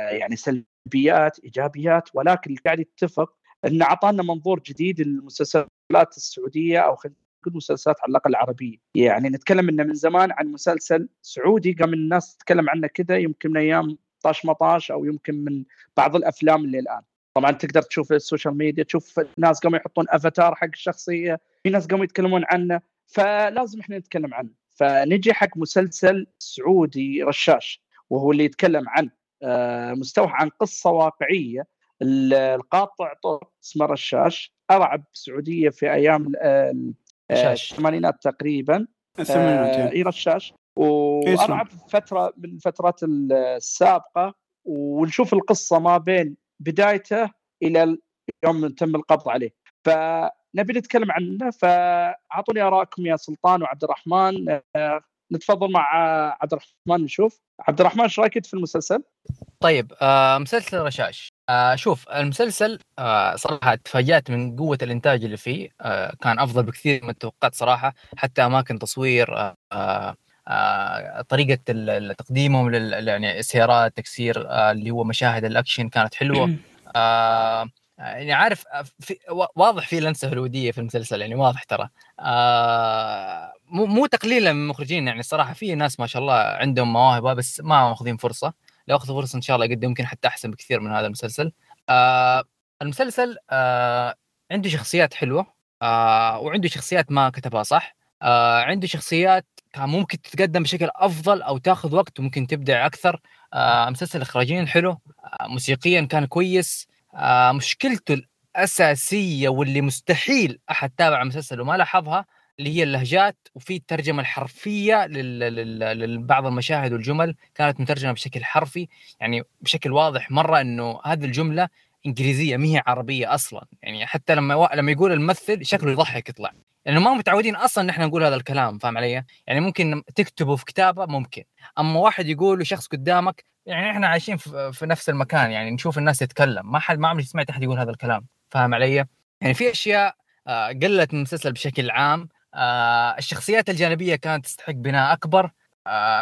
يعني سلبيات إيجابيات، ولكن اللي قاعد يتفق أن أعطانا منظور جديد للمسلسلات السعودية، أو خلينا نقول مسلسلات على الأقل العربية. يعني نتكلم إنه من زمان عن مسلسل سعودي قام الناس تتكلم عنه كذا، يمكن من أيام طاش مطاش، أو يمكن من بعض الأفلام اللي الآن طبعا تقدر تشوف السوشيال ميديا، تشوف ناس قاموا يحطون أفاتار حق الشخصية، في ناس قاموا يتكلمون عنه، فلازم إحنا نتكلم عنه. فنجي حق مسلسل سعودي رشاش، وهو اللي يتكلم عن مستوحى عن قصة واقعية. القاطع اسمه رشاش، أرعب سعودية في أيام الثمانينات تقريبا، رشاش، وأرعب فترة من فترات السابقة. ونشوف القصة ما بين بدايته إلى يوم تم القبض عليه. نبي نتكلم عنه، فاعطوني آراءكم يا سلطان وعبد الرحمن. نتفضل مع عبد الرحمن. نشوف عبد الرحمن ايش رايك في المسلسل؟ طيب مسلسل رشاش، شوف المسلسل صراحه تفاجأت من قوه الانتاج اللي فيه، كان افضل بكثير من التوقعات صراحه، حتى اماكن تصوير، طريقه تقديمهم يعني السيارات، تكسير اللي هو مشاهد الاكشن كانت حلوه. يعني عارف في واضح في لمسه هوليووديه في المسلسل، يعني واضح ترى، مو تقليلا من المخرجين، يعني الصراحه في ناس ما شاء الله عندهم مواهب بس ما ماخذين فرصه. لو اخذوا فرصه ان شاء الله قد يمكن حتى احسن بكثير من هذا المسلسل. المسلسل عنده شخصيات حلوه، وعنده شخصيات ما كتبها صح، عنده شخصيات كان ممكن تتقدم بشكل افضل او تاخذ وقت وممكن تبدع اكثر. مسلسل اخراجيا حلو، موسيقيا كان كويس. مشكلته الأساسية واللي مستحيل أحد تابع مسلسل وما لاحظها اللي هي اللهجات، وفي الترجمة الحرفية لبعض المشاهد والجمل كانت مترجمة بشكل حرفي، يعني بشكل واضح مرة أنه هذه الجملة إنجليزية ما هي عربية أصلا، يعني حتى لما يقول الممثل شكله يضحك يطلع، لأنه يعني ما متعودين أصلا نحن نقول هذا الكلام، فاهم علي؟ يعني ممكن تكتبه في كتابة ممكن، أما واحد يقوله شخص قدامك، يعني إحنا عايشين في نفس المكان، يعني نشوف الناس تتكلم، ما عمري سمعت أحد يقول هذا الكلام، فاهم علي؟ يعني في أشياء قلت من المسلسل بشكل عام. الشخصيات الجانبية كانت تستحق بناء أكبر.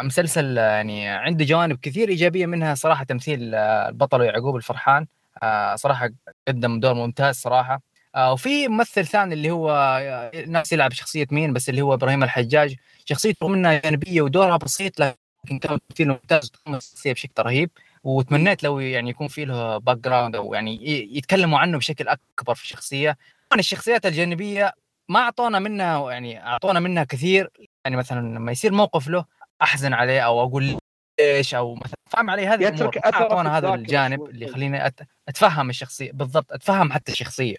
مسلسل يعني عنده جوانب كثير إيجابية، منها صراحة تمثيل البطل يعقوب الفرحان، صراحة قدم دور ممتاز صراحة. وفي ممثل ثاني اللي هو الناس يلعب شخصية مين بس اللي هو إبراهيم الحجاج، شخصيته منها جانبية ودورها بسيط لكن كان تمثيله ممتاز بشكل رهيب، وتمنيت لو يعني يكون فيه له باك جراوند أو يعني يتكلموا عنه بشكل أكبر في الشخصية. الشخصيات الجانبية ما أعطونا منها، يعني أعطونا منها كثير، يعني مثلا لما يصير موقف له أحزن عليه أو أقول إيش أو مثلا فهم علي هذه الأمور، أعطونا هذا الجانب اللي يخليني أتفهم الشخصية بالضبط، أتفهم حتى الشخصية.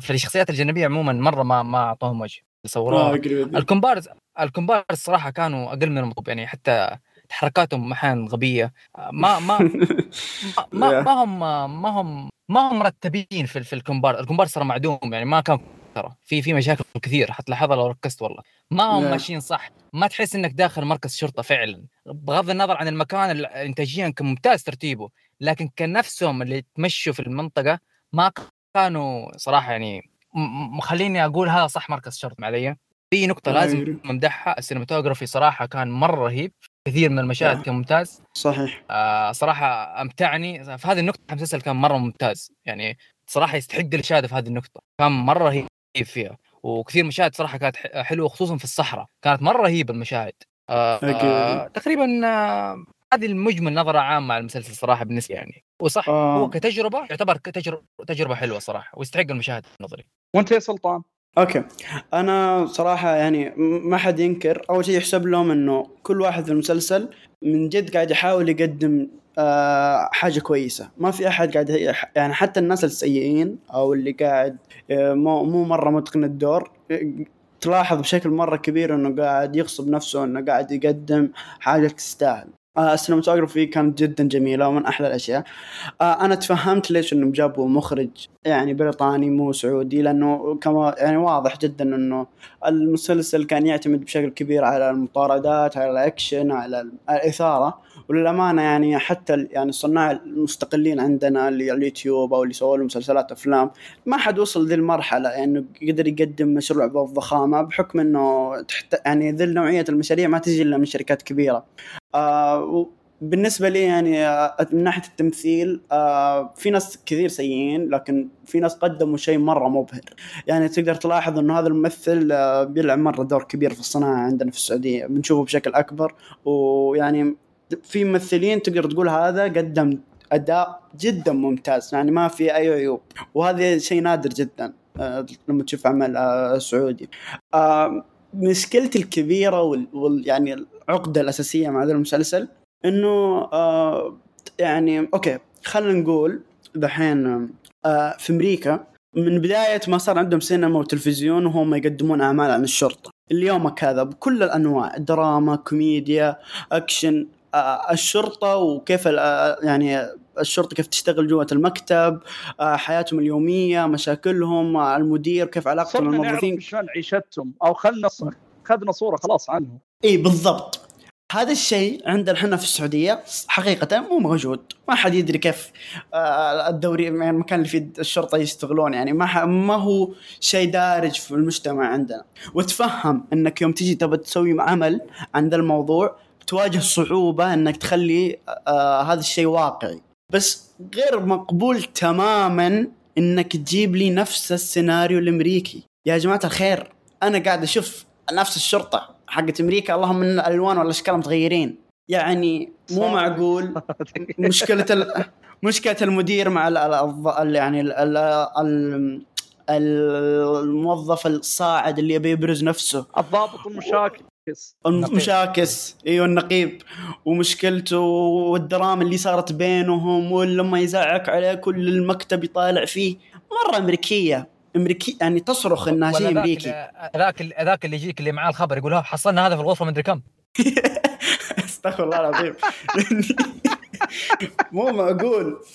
فالشخصيات الجانبية عموما مرة ما أعطوهم وجه يصوروه. الكمبارز الصراحة كانوا أقل من المطلوب، يعني حتى تحركاتهم محان غبية، ما هم مرتبين في الكمبارز صار معدوم، يعني ما كان ترى في مشاكل كثير حتلاحظها لو ركزت، والله ما هم ماشيين صح، ما تحس انك داخل مركز شرطة فعلا، بغض النظر عن المكان الانتاجيا كان ممتاز ترتيبه، لكن كنفسهم اللي تمشوا في المنطقة ما كانوا صراحة يعني مخليني أقول هذا صح مركز شرط. معليا في نقطة لازم ممدحها، السينماتوغرافي صراحة كان مرة رهيب، كثير من المشاهد كان ممتاز صحيح، صراحة أمتعني في هذه النقطة، المسلسل كان مرة ممتاز، يعني صراحة يستحق المشاهدة في هذه النقطة، كان مرة رهيب فيها، وكثير مشاهد صراحة كانت حلوة خصوصا في الصحراء، كانت مرة رهيبة المشاهد. تقريبا هذه المجمل نظرة عامة مع المسلسل صراحة بالنسبة يعني، وصح هو كتجربة يعتبر تجربة حلوة صراحة ويستحق المشاهدة النظري. وانت يا سلطان؟ اوكي، انا صراحة يعني ما حد ينكر، اول شيء يحسب لهم انه كل واحد في المسلسل من جد قاعد يحاول يقدم حاجة كويسة، ما في أحد قاعد يعني حتى الناس السيئين أو اللي قاعد مو مرة متقن الدور، تلاحظ بشكل مرة كبير أنه قاعد يغصب نفسه أنه قاعد يقدم حاجة تستاهل. السينماتوغرافي كانت جدا جميلة ومن أحلى الأشياء. أنا تفهمت ليش إنه جابوا مخرج يعني بريطاني مو سعودي، لأنه كما يعني واضح جدا إنه المسلسل كان يعتمد بشكل كبير على المطاردات، على الأكشن، على الإثارة، وللأمانة يعني حتى يعني صناع المستقلين عندنا اللي اليوتيوب أو اللي سووا لهم مسلسلات أفلام ما حد وصل ذي المرحلة، يعني قدر يقدم مشروع بالضخامة، بحكم إنه يعني ذي النوعية المشاريع ما تجي إلا من شركات كبيرة. بالنسبة لي يعني من ناحية التمثيل في ناس كثير سيئين، لكن في ناس قدموا شيء مرة مبهر، يعني تقدر تلاحظ أنه هذا الممثل بيلعب مرة دور كبير في الصناعة عندنا في السعودية، بنشوفه بشكل أكبر، ويعني في ممثلين تقدر تقول هذا قدم أداء جدا ممتاز، يعني ما في أي عيوب، وهذا شيء نادر جدا لما تشوف عمل سعودي. مشكلتي الكبيرة يعني العقدة الأساسية مع هذا المسلسل إنه يعني أوكي خلنا نقول دحين في أمريكا من بداية ما صار عندهم سينما وتلفزيون وهم يقدمون أعمال عن الشرطة اليوم كذا بكل الأنواع، دراما، كوميديا، أكشن، الشرطة وكيف يعني الشرطة كيف تشتغل جوة المكتب، حياتهم اليومية، مشاكلهم، المدير، كيف علاقتهم مع الموظفين، شلون عيشتهم، أو خدنا صورة خلاص عنهم. إيه بالضبط، هذا الشيء عندنا احنا في السعودية حقيقة مو موجود، ما حد يدري كيف الدوري يعني المكان اللي فيه الشرطة يشتغلون، يعني ما هو شيء دارج في المجتمع عندنا. وتفهم انك يوم تجي تبى تسوي عمل عند الموضوع تواجه صعوبة انك تخلي هذا الشيء واقعي، بس غير مقبول تماما انك تجيب لي نفس السيناريو الامريكي. يا جماعة الخير، انا قاعد اشوف نفس الشرطة حقت أمريكا، اللهم إن الألوان والأشكال متغيرين، يعني مو معقول. مشكلة المدير مع الموظف الصاعد اللي يبي يبرز نفسه، الضابط المشاكس ايوه النقيب، ومشكلته والدراما اللي صارت بينهم، ولما يزعق عليه كل المكتب يطالع فيه، مرة أمريكية امريكي يعني تصرخ انها شيء امريكي. ذاك اللي يجيك اللي معاه الخبر يقول ها حصلنا هذا في الغرفه مدري كم. استغفر الله العظيم.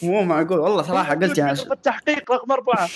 مو معقول والله صراحه. قلت يعني التحقيق رقم 4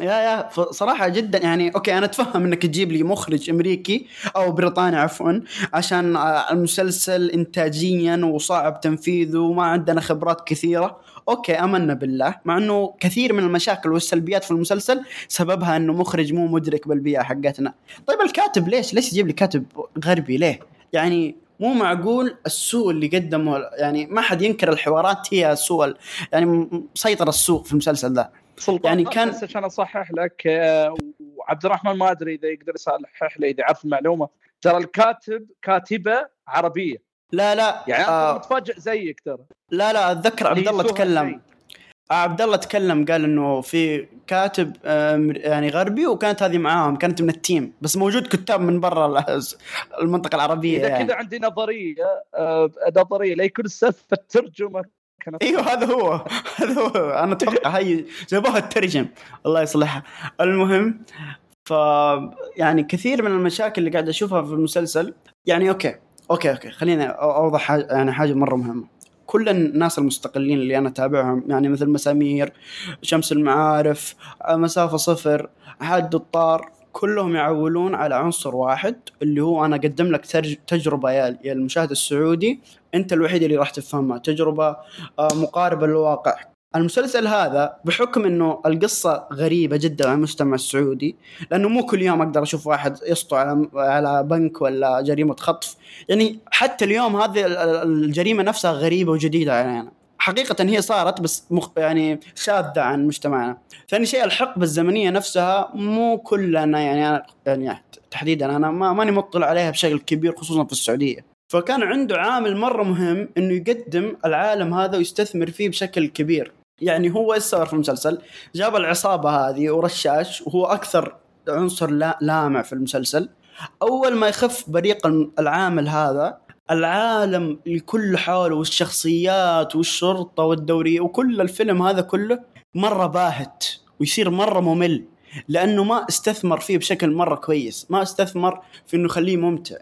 يا صراحه جدا يعني. اوكي انا اتفهم انك تجيب لي مخرج امريكي او بريطاني عفوا عشان المسلسل انتاجيا وصعب تنفيذه وما عندنا خبرات كثيره، اوكي امنا بالله، مع انه كثير من المشاكل والسلبيات في المسلسل سببها انه مخرج مو مدرك بالبيئه حقتنا. طيب الكاتب ليش يجيب لي كاتب غربي ليه؟ يعني مو معقول السوء اللي قدمه، يعني ما حد ينكر الحوارات هي سوء، يعني مسيطر السوء في المسلسل ده. يعني كان بس عشان اصحح لك، وعبد الرحمن ما ادري اذا يقدر يصحح لي اذا عرف المعلومه، ترى الكاتب كاتبه عربيه. لا يعني أنا متفاجئ زيك ترى. لا أتذكر عبد الله تكلم قال إنه في كاتب يعني غربي، وكانت هذه معاهم، كانت من التيم، بس موجود كتاب من برا المنطقة العربية. إذا يعني كذا عندي نظرية ليكون السالفة الترجمة كانت. أيوه هذا هو أنا أتوقع هاي جابوها الترجم، الله يصلحها. المهم يعني كثير من المشاكل اللي قاعد أشوفها في المسلسل يعني أوكي خلينا أوضح حاجة مرة مهمة. كل الناس المستقلين اللي أنا تابعهم، يعني مثل مسامير، شمس المعارف، مسافة صفر، حد الطار، كلهم يعولون على عنصر واحد اللي هو أنا أقدم لك تجربة يا المشاهد السعودي، أنت الوحيد اللي راح تفهمها، تجربة مقاربة للواقع. المسلسل هذا بحكم أنه القصة غريبة جدا على المجتمع السعودي، لأنه مو كل يوم أقدر أشوف واحد يسطو على بنك ولا جريمة خطف، يعني حتى اليوم هذه الجريمة نفسها غريبة وجديدة علينا حقيقة، هي صارت بس يعني شاذة عن مجتمعنا. ثاني شيء الحقبة الزمنية نفسها مو كلنا يعني تحديدا أنا ماني مطلع عليها بشكل كبير خصوصا في السعودية، فكان عنده عامل مرة مهم إنه يقدم العالم هذا ويستثمر فيه بشكل كبير. يعني هو إيش صار في المسلسل؟ جاب العصابة هذه ورشاش، وهو أكثر عنصر لامع في المسلسل. أول ما يخف بريق العامل هذا، العالم الكل حوله والشخصيات والشرطة والدوري وكل الفيلم هذا كله مرة باهت ويصير مرة ممل، لأنه ما استثمر فيه بشكل مرة كويس، ما استثمر في إنه خليه ممتع.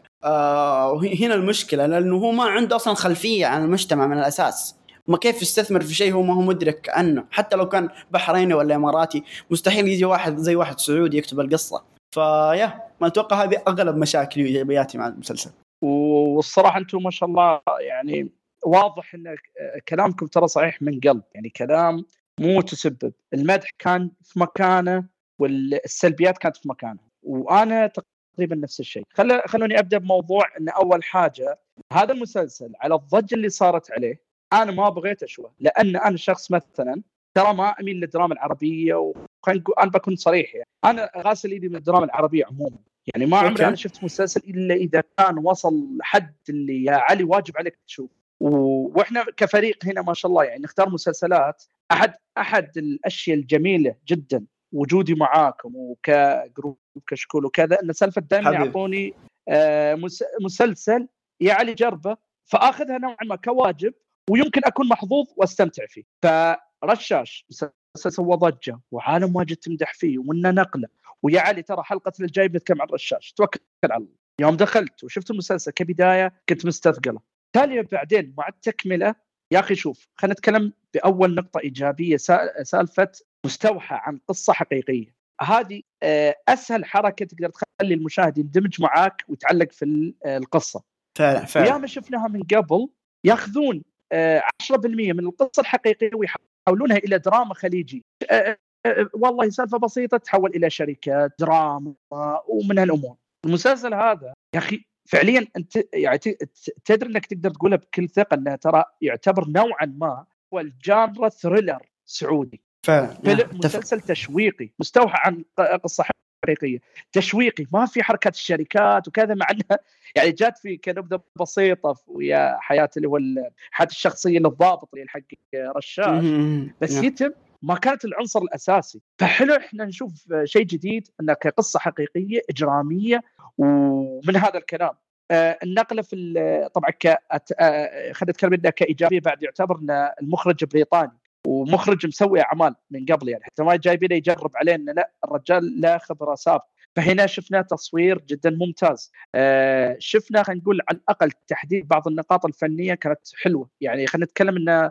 هنا المشكلة، لأنه هو ما عنده أصلا خلفية عن المجتمع من الأساس، ما كيف يستثمر في شيء هو ما هو مدرك عنه. حتى لو كان بحريني ولا إماراتي مستحيل يجي واحد زي واحد سعودي يكتب القصة. فيا ما أتوقع هذه أغلب مشاكلي وإيجابياتي مع المسلسل. والصراحة أنتم ما شاء الله يعني واضح أن كلامكم ترى صحيح من قلب، يعني كلام مو تسبب، المدح كان في مكانه والسلبيات كانت في مكانها، وأنا تقريبا نفس الشيء. خلوني أبدأ بموضوع أن أول حاجة هذا المسلسل على الضجة اللي صارت عليه أنا ما بغيت أشوفه، لأن أنا شخص مثلا ترى ما أميل للدراما العربية، أنا بكون صريح يعني. أنا غاسل إيدي من الدراما العربية عموما، يعني ما عمري أنا شفت مسلسل إلا إذا كان وصل حد اللي يا علي واجب عليك تشوف. وإحنا كفريق هنا ما شاء الله يعني نختار مسلسلات، أحد الأشياء الجميلة جدا وجودي معاكم وكجروب كشكول وكذا، ان سالفه دائما يعطوني مسلسل يا علي جربه، فاخذها نوعا ما كواجب ويمكن اكون محظوظ واستمتع فيه. فرشاش مسلسل وضجه وعالم واجد تمدح فيه ومنه نقله، ويا علي ترى حلقه الجاي بنتكلم عن رشاش، توكل على الله. يوم دخلت وشفت المسلسل كبدايه كنت مستثقله، تالي بعدين مع التكملة يا أخي. شوف خلينا نتكلم بأول نقطة إيجابية، سالفة مستوحى عن قصة حقيقية. هذه أسهل حركة تقدر تخلي المشاهد يندمج معاك ويتعلق في القصة. فعلا. يا ما شفناها من قبل، يأخذون 10% من القصة الحقيقية ويحولونها إلى دراما خليجي. والله سالفة بسيطة تحول إلى شركة دراما ومن هالأمور. المسلسل هذا يا أخي فعليا أنت يعني تدري أنك تقدر تقولها بكل ثقة أنه ترى يعتبر نوعا ما هو الجانرا ثريلر سعودي. مسلسل تشويقي مستوحى عن قصة حقيقية، تشويقي، ما في حركة الشركات وكذا، مع أنها يعني جات في كنبذة بسيطة ويا حياة اللي هو حياة الشخصية للضابط اللي حق رشاش، بس يتم ما كانت العنصر الأساسي. فحلو إحنا نشوف شيء جديد أنها كقصة حقيقية إجرامية ومن هذا الكلام. النقلة في طبعا خدت كلمتنا كإيجابية بعد، يعتبر أن المخرج بريطاني ومخرج مسوي أعمال من قبل، يعني حتى ما جايبينه يجرب علينا، لا الرجال لا خبرة سابقة. فهنا شفنا تصوير جدا ممتاز، شفنا خلينا نقول على الأقل تحديد بعض النقاط الفنية كانت حلوة. يعني خلينا نتكلم أن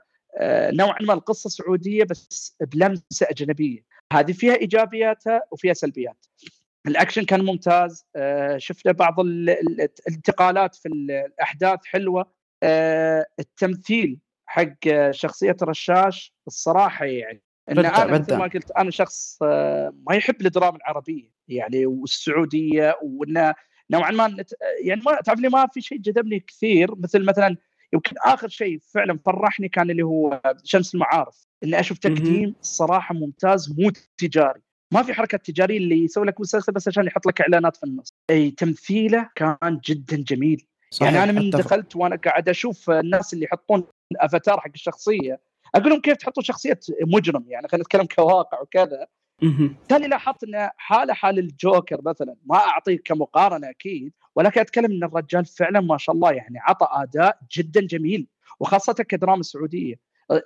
نوعا ما القصة سعودية بس بلمسة أجنبية، هذه فيها إيجابياتها وفيها سلبيات. الأكشن كان ممتاز، شفنا بعض الانتقالات في الأحداث حلوة، التمثيل حق شخصية رشاش الصراحة يعني أنا ما قلت، أنا شخص ما يحب الدراما العربية يعني والسعودية، وأنه نوعا ما يعني ما تعرف لي ما في شيء جذبني كثير. مثلا يمكن آخر شيء فعلا فرحني كان اللي هو شمس المعارف، إن أشوف تقديم الصراحة ممتاز، مو تجاري، ما في حركة تجارية اللي يسوي لك مسلسل بس عشان يحط لك إعلانات في النص. أي تمثيله كان جدا جميل. صحيح. يعني أنا من دخلت وأنا قاعد أشوف الناس اللي يحطون الأفاتار حق الشخصية أقولهم كيف تحطوا شخصية مجرم، يعني خلينا نتكلم كواقع وكذا. تالي لاحظت إن حالة حال الجوكر مثلا، ما أعطيه كمقارنة أكيد، ولكن أتكلم إن الرجال فعلا ما شاء الله يعني عطى أداء جدا جميل، وخاصة كدراما سعودية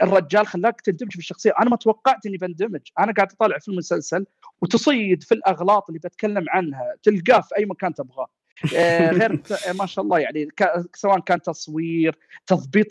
الرجال خلاك تندمج في الشخصية. أنا ما توقعت إني بندمج، أنا قاعد أطالع في المسلسل وتصيد في الأغلاط اللي بتكلم عنها، تلقاه في أي مكان تبغاه. غير ما شاء الله يعني سواء كان تصوير، تضبيط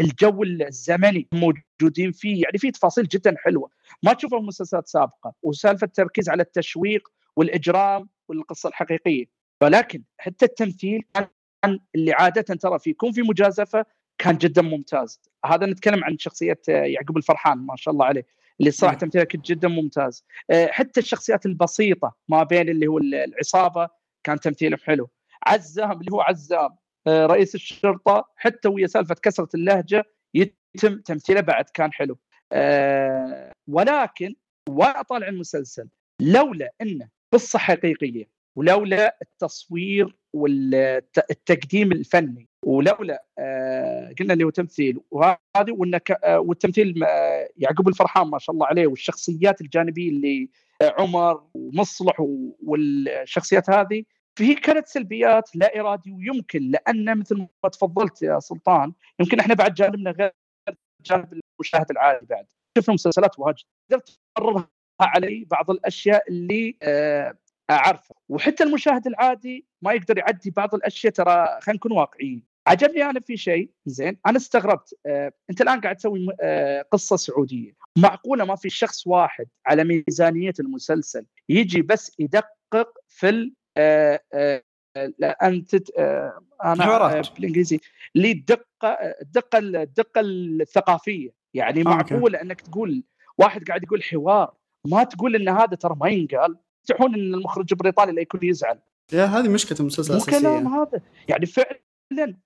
الجو الزمني موجودين فيه، يعني فيه تفاصيل جدا حلوة ما تشوفها في مسلسلات سابقة، وسالفة التركيز على التشويق والإجرام والقصة الحقيقية. ولكن حتى التمثيل كان اللي عادة ترى فيه يكون في مجازفة، كان جدا ممتاز. هذا نتكلم عن شخصية يعقوب الفرحان ما شاء الله عليه اللي صراحة تمثيلها كان جدا ممتاز. حتى الشخصيات البسيطة ما بين اللي هو العصابة كان تمثيله حلو. عزام اللي هو عزام رئيس الشرطة، حتى ويا سالفة كسرة اللهجة يتم تمثيله بعد كان حلو. ولكن وأطالع المسلسل لولا إنه قصة حقيقية، ولولا التصوير والتقديم الفني، ولولا قلنا اللي هو تمثيل وهذه، والتمثيل يعقوب الفرحان ما شاء الله عليه، والشخصيات الجانبية اللي عمر ومصلح والشخصيات هذه، فيه كانت سلبيات لا إرادي. ويمكن لأن مثل ما تفضلت يا سلطان، يمكن إحنا بعد جانبنا غير جانب المشاهد العادي، بعد شفنا مسلسلات واجد قدرت أقررها علي بعض الأشياء اللي أعرفها، وحتى المشاهد العادي ما يقدر يعدي بعض الأشياء. ترى خلينا نكون واقعيين، عجبني أنا في شيء زين، أنا استغربت أنت الآن قاعد تسوي قصة سعودية، معقولة ما في شخص واحد على ميزانية المسلسل يجي بس يدقق في ال أنت أنا بالإنجليزي الدقة الثقافية، يعني معقولة أنك تقول واحد قاعد يقول حوار ما تقول إن هذا ترى ما ينقال، تحون إن المخرج بريطاني لا يكون يزعل. يا هذه مشكلة المسلسل الأساسية، كلام هذا يعني فعلا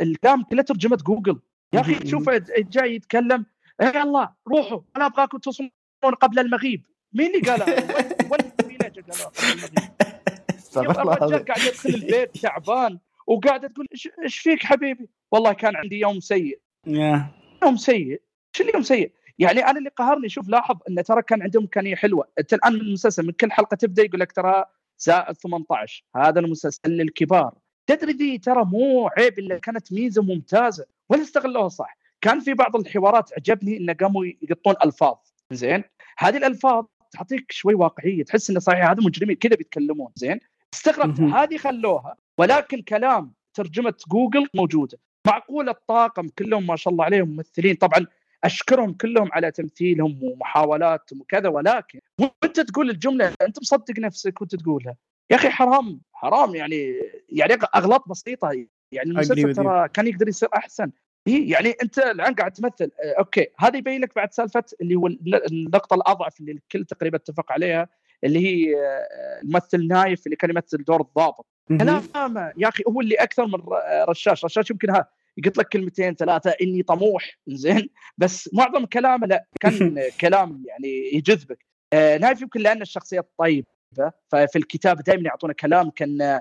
الكلام كله ترجمة جوجل يا أخي. تشوف جاي يتكلم يا الله روحوا أنا أبغاكم توصلون قبل المغيب، مين اللي قالها؟ وين لهجة قالها قبل المغيب؟ الرجال قاعد يدخل البيت تعبان وقاعد تقول إيش فيك حبيبي؟ والله كان عندي يوم سيء. يوم سيء؟ شو اليوم سيء؟ يعني أنا اللي قهرني، شوف لاحظ أن ترى كان عندهم إمكانية حلوة. أنت الآن من المسلسل من كل حلقة تبدأ يقول لك ترى زائد 18، هذا المسلسل للكبار، تدري دي ترى مو عيب، اللي كانت ميزة ممتازة ولا استغلوها صح. كان في بعض الحوارات عجبني إن قاموا يقطون ألفاظ، زين هذه الألفاظ تعطيك شوي واقعية، تحس إن صحيح هذا مجرمين كذا بيتكلمون، زين استغربت هذه خلوها. ولكن كلام ترجمه جوجل موجوده. معقول الطاقم كلهم ما شاء الله عليهم ممثلين، طبعا اشكرهم كلهم على تمثيلهم ومحاولاتهم وكذا، ولكن وانت تقول الجمله انت مصدق نفسك وانت تقولها يا اخي، حرام حرام يعني اغلاط بسيطه يعني المسلسل ترى كان يقدر يصير احسن. يعني انت الان قاعد تمثل اوكي، هذا يبين لك بعد سالفه اللي هو النقطه الاضعف اللي الكل تقريبا اتفق عليها، اللي هي الممثل نايف اللي كان يمثل دور الضابط. كلامه يا اخي هو اللي اكثر من رشاش يمكن قلت لك كلمتين ثلاثه اني طموح زين، بس معظم كلامه لا كان كلام يعني يجذبك. نايف يمكن لان الشخصيه الطيبه، ففي الكتاب دائما يعطونا كلام كان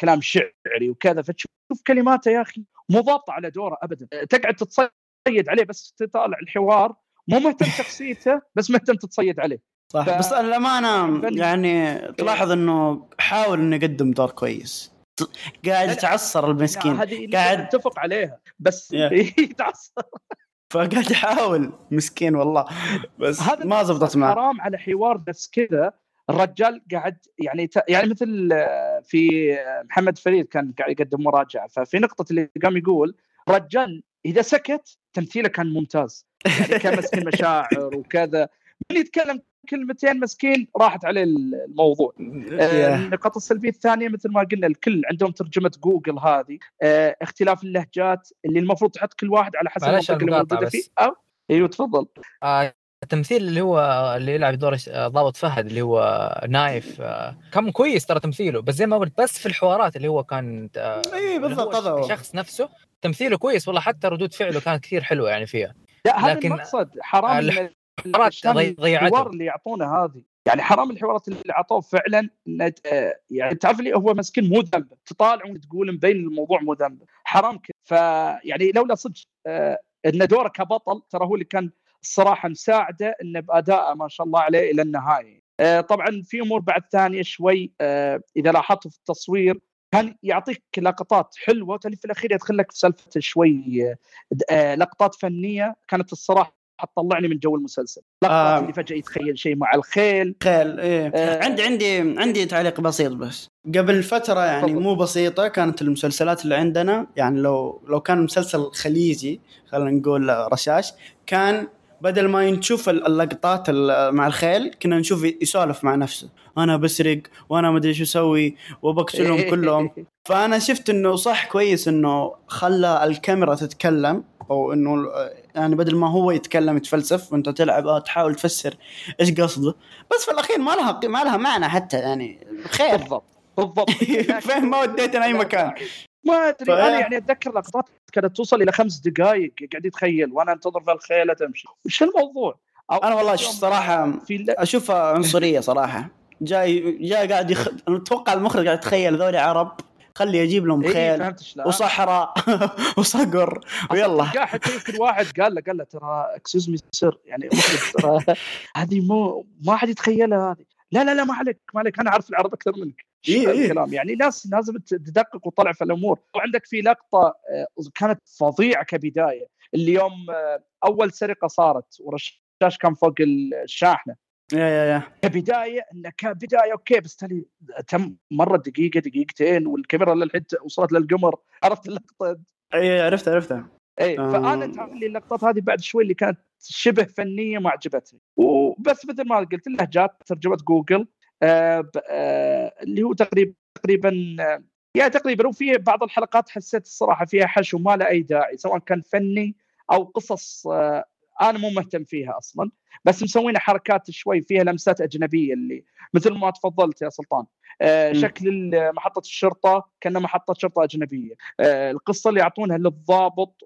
كلام شعري وكذا، فتشوف كلماته يا اخي مو ضابطه على دوره ابدا، تقعد تتصيد عليه بس تطالع الحوار، مو مهتم شخصيته بس مهتم تتصيد عليه صح. بس الامانه يعني تلاحظ انه حاول انه يقدم دور كويس، قاعد يتعصر المسكين، قاعد اتفق عليها بس يتعصر فقاعد يحاول مسكين والله، بس ما زبطت معه. حرام على حوار بس كذا الرجال قاعد يعني مثل في محمد فريد كان قاعد يقدم مراجعه، ففي نقطه اللي قام يقول رجال اذا سكت تمثيله كان ممتاز، يعني كان مسكين مشاعر وكذا، من يتكلم كلمتين مسكين راحت عليه الموضوع. النقاط السلبيه الثانيه مثل ما قلنا الكل عندهم ترجمه جوجل هذه، اختلاف اللهجات اللي المفروض تحط كل واحد على حسب المنطقه اللي موجوده فيه. ايوه تفضل. التمثيل اللي هو اللي يلعب دور ضابط فهد اللي هو نايف كان كويس ترى تمثيله، بس زي ما قلت بس في الحوارات اللي هو كان اي بالضبط الشخص نفسه تمثيله كويس والله، حتى ردود فعله كانت كثير حلوه يعني فيها. لا لكن المقصد حرام الحوارات الحوار اللي يعطونا هذه، يعني حرام الحوارات اللي عطوه فعلا. يعني تعرف لي هو مسكين مو ذنب تطالع وتقول مبين الموضوع مو ذنب، حرام كذا. فيعني لولا صدق ان دوره كبطل ترى هو اللي كان الصراحة مساعدة إنه بأداءه ما شاء الله عليه إلى النهاية. طبعا في أمور بعد ثانية شوي، إذا لاحظت في التصوير كان يعطيك لقطات حلوة وتالي في الأخير يدخلك في سلفة شوي، لقطات فنية كانت الصراحة تطلعني من جو المسلسل. لقطات اللي فجأة يتخيل شيء مع الخيل إيه. عندي تعليق بسيط بس قبل فترة يعني مو بسيطة كانت المسلسلات اللي عندنا، يعني لو كان مسلسل خليجي خلينا نقول رشاش، كان بدل ما نشوف اللقطات مع الخيل كنا نشوف يسولف مع نفسه، أنا بسرق وأنا مدري شو أسوي وبقتلهم كلهم. فأنا شفت إنه صح كويس إنه خلى الكاميرا تتكلم، أو إنه يعني بدل ما هو يتكلم يتفلسف وأنت تلعب تحاول تفسر إيش قصده، بس في الأخير ما لها معنى حتى يعني خير. بالضبط فهم ما وديتنا أي مكان ما أدري. أنا يعني أتذكر لقطات كانت توصل إلى 5 دقائق قاعد يتخيل وأنا أنتظر في الخيلة تمشي، وش الموضوع؟ أنا والله صراحة أشوفها عنصرية صراحة. جاي قاعد أتوقع المخرج قاعد يتخيل ذولي عرب خلي أجيب لهم خيل وصحراء وصقر ويلا. حتى يمكن واحد قال له ترى اكسيوز مي سير، يعني المخرج ترى هذه مو ما حد يتخيلها هذه. لا ما عليك أنا أعرف العرب أكثر منك. الكلام يعني ناس لازم تدقق وتطلع في الأمور. وعندك في لقطة كانت فظيعة كبداية، اليوم أول سرقة صارت ورشاش كان فوق الشاحنة كبداية إنه كبداية أوكي، بس تم مرة دقيقتين والكاميرا للحد وصلت للقمر. عرفت اللقطة؟ عرفتها ايه. فانا تعمل لي اللقطات هذه بعد شوي اللي كانت شبه فنيه ما عجبتني، وبس مثل ما قلت اللهجات ترجمه جوجل اللي هو تقريبا وفيه بعض الحلقات حسيت الصراحه فيها حشو ما له اي داعي، سواء كان فني او قصص انا مو مهتم فيها اصلا، بس مسوينا حركات شوي فيها لمسات اجنبيه اللي مثل ما تفضلت يا سلطان. شكل محطه الشرطه كأنها محطه شرطه اجنبيه. القصه اللي يعطونها للضابط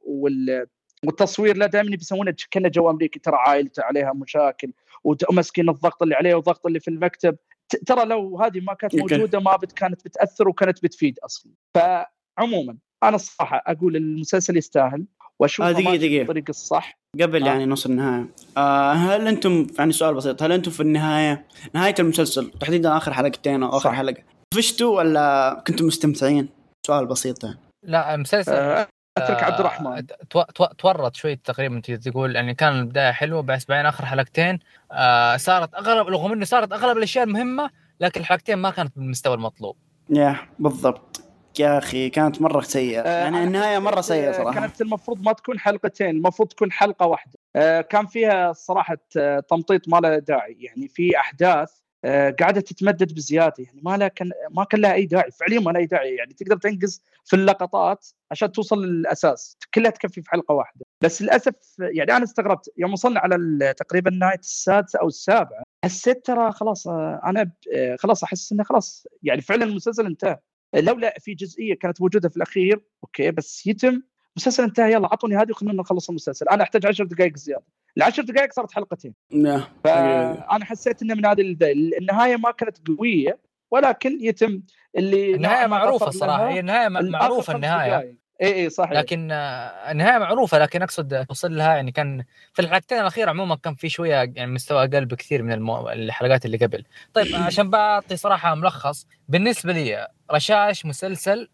والتصوير لا دائما بيسوونه كأنه جو امريكي، ترى عائلته عليها مشاكل ومسكين الضغط اللي عليه والضغط اللي في المكتب، ترى لو هذه ما كانت موجوده ما كانت بتاثر وكانت بتفيد اصلا. فعموما انا الصراحه اقول المسلسل يستاهل واشوفه بالطريقه الصح قبل يعني نص النهايه. هل انتم يعني سؤال بسيط، هل انتم في نهايه المسلسل تحديدا اخر حلقتين او اخر حلقه فشتوا ولا كنتم مستمتعين؟ سؤال بسيط يعني. لا المسلسل اترك عبد الرحمن تورط شويه تقريبا، تقول يعني كان البدايه حلوه بس بعدين اخر حلقتين رغم انه صارت اغلب الاشياء المهمه لكن الحلقتين ما كانت بالمستوى المطلوب. بالضبط. يا أخي كانت مرة سيئة. يعني النهاية مرة سيئة صراحة. كانت المفروض ما تكون حلقتين، المفروض تكون حلقة واحدة. كان فيها صراحة تمطيط ما له داعي، يعني في أحداث قاعدة تتمدد بزيادة، يعني ما كان لها أي داعي فعليا، ما لها أي داعي. يعني تقدر تنقز في اللقطات عشان توصل للأساس، كلها تكفي في حلقة واحدة. بس للأسف يعني أنا استغربت يوم وصلنا على تقريبا نهاية السادسة أو السابعة، حسيت ترى خلاص أنا خلاص أحس إنه خلاص يعني فعلا المسلسل انتهى. لولا في جزئية كانت موجودة في الأخير أوكي، بس يتم مسلسل انتهى، يلا عطوني هذه وخلونا نخلص المسلسل، أنا أحتاج 10 دقائق زيادة. العشر دقائق صارت حلقتين. فأنا حسيت إنه من هذا النهاية ما كانت قوية، ولكن يتم اللي النهاية معروفة صراحة، هي النهاية معروفة النهاية. إيه صحيح، لكن النهاية معروفة، لكن أقصد توصل لها يعني كان في الحلقتين الأخيرة عموما كان في شوية يعني مستوى أقل بكثير من الحلقات اللي قبل. طيب عشان بعطي صراحة ملخص بالنسبة لي، رشاش مسلسل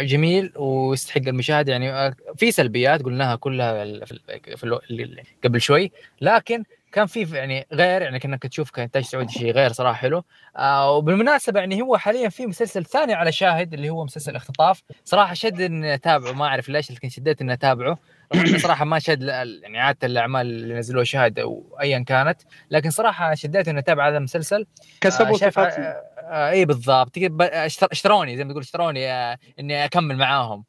جميل ويستحق المشاهدة. يعني في سلبيات قلناها كلها في قبل شوي، لكن كان في يعني غير، يعني كأنك تشوف كإنتاج سعودي شيء غير صراحة حلو. وبالمناسبة يعني هو حاليا في مسلسل ثاني على شاهد اللي هو مسلسل اختطاف، صراحة شد إن أتابعه، ما أعرف ليش لكن شديت إن أتابعه. صراحة ما شد يعني عادة الأعمال اللي نزلوها شاهد أو أيا كانت، لكن صراحة شديت إن أتابع هذا المسلسل. كسبوا اي بالضبط، اشتروني زي ما تقول، اشتروني اني اكمل معاهم.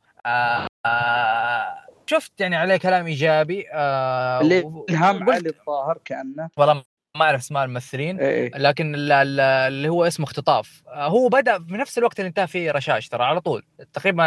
شفت يعني عليه كلام ايجابي. الهام علي الظاهر كانه، والله ما اعرف اسماء الممثلين، لكن اللي هو اسمه اختطاف، هو بدا بنفس الوقت اللي انتهى فيه رشاش ترى، على طول تقريبا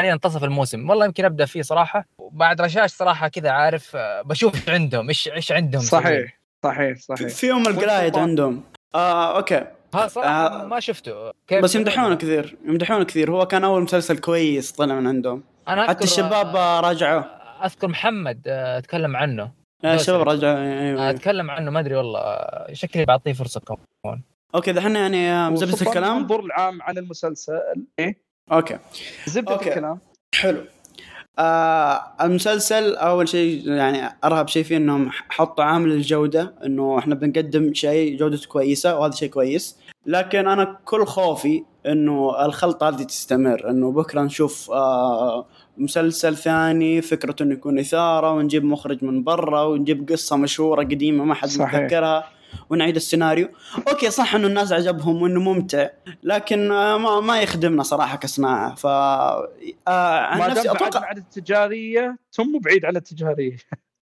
يعني انتصف الموسم. والله يمكن ابدا فيه صراحه، وبعد رشاش صراحه كذا عارف بشوف عندهم ايش عندهم. صحيح صحيح صحيح، فيهم القلايد عندهم. اوكي ها صراحة ما شفته، بس يمدحونه كثير، يمدحونه كثير. هو كان أول مسلسل كويس طلع من عندهم، حتى الشباب راجعوه. أذكر محمد أتكلم عنه، الشباب راجعوه. أيوة. أتكلم عنه ما أدري والله، شكلي بعطيه فرصة كمان. أوكي دحين يعني مزبط الكلام، منظور العام عن المسلسل إيه. أوكي زبط الكلام حلو. المسلسل أول شيء يعني أرهب شيء فيه إنهم حطوا عامل الجودة، إنه إحنا بنقدم شيء جودته كويسة وهذا شيء كويس، لكن أنا كل خوفي إنه الخلطة هذه تستمر، إنه بكرة نشوف مسلسل ثاني فكرته إنه يكون إثارة، ونجيب مخرج من برا، ونجيب قصة مشهورة قديمة ما حد يتذكرها، ونعيد السيناريو. أوكي صح إنه الناس عجبهم وإنه ممتع، لكن ما يخدمنا صراحة كصناعة. عن نفسي أتوقع عن التجارية ثم بعيد على التجارية.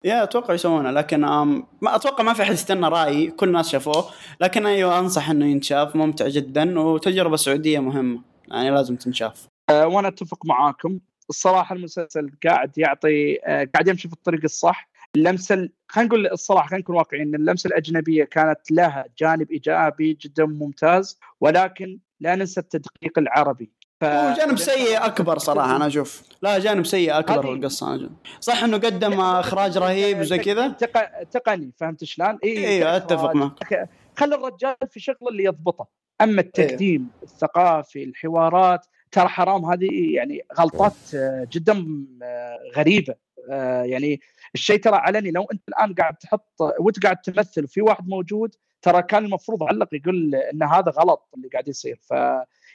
يا أتوقع يسوونه، لكن ما أتوقع ما في أحد استنى رأيي، كل الناس شافوه. لكن أيوة أنصح إنه ينشاف، ممتع جدا وتجربة سعودية مهمة، يعني لازم تنشاف. وأنا أتفق معاكم الصراحة، المسلسل قاعد يمشي في الطريق الصح. اللمسة خلينا نقول الصراحة، خلينا نكون واقعيين، اللمسة الأجنبية كانت لها جانب إيجابي جدا ممتاز، ولكن لا ننسى التدقيق العربي. جانب سيء أكبر صراحة أنا أشوف، لا جانب سيء أكبر القصة أنا أشوف. صح إنه قدم إخراج رهيب وزي كذا تقني، فهمت شلون؟ إيه أتفق معك، خلي الرجال في شغله اللي يضبطه، أما التقديم الثقافي الحوارات ترى حرام، هذه يعني غلطات جدا غريبة. يعني الشيء ترى علني، لو أنت الآن قاعد تحط وتقعد تمثل في واحد موجود، ترى كان المفروض علق يقول إن هذا غلط اللي قاعد يصير.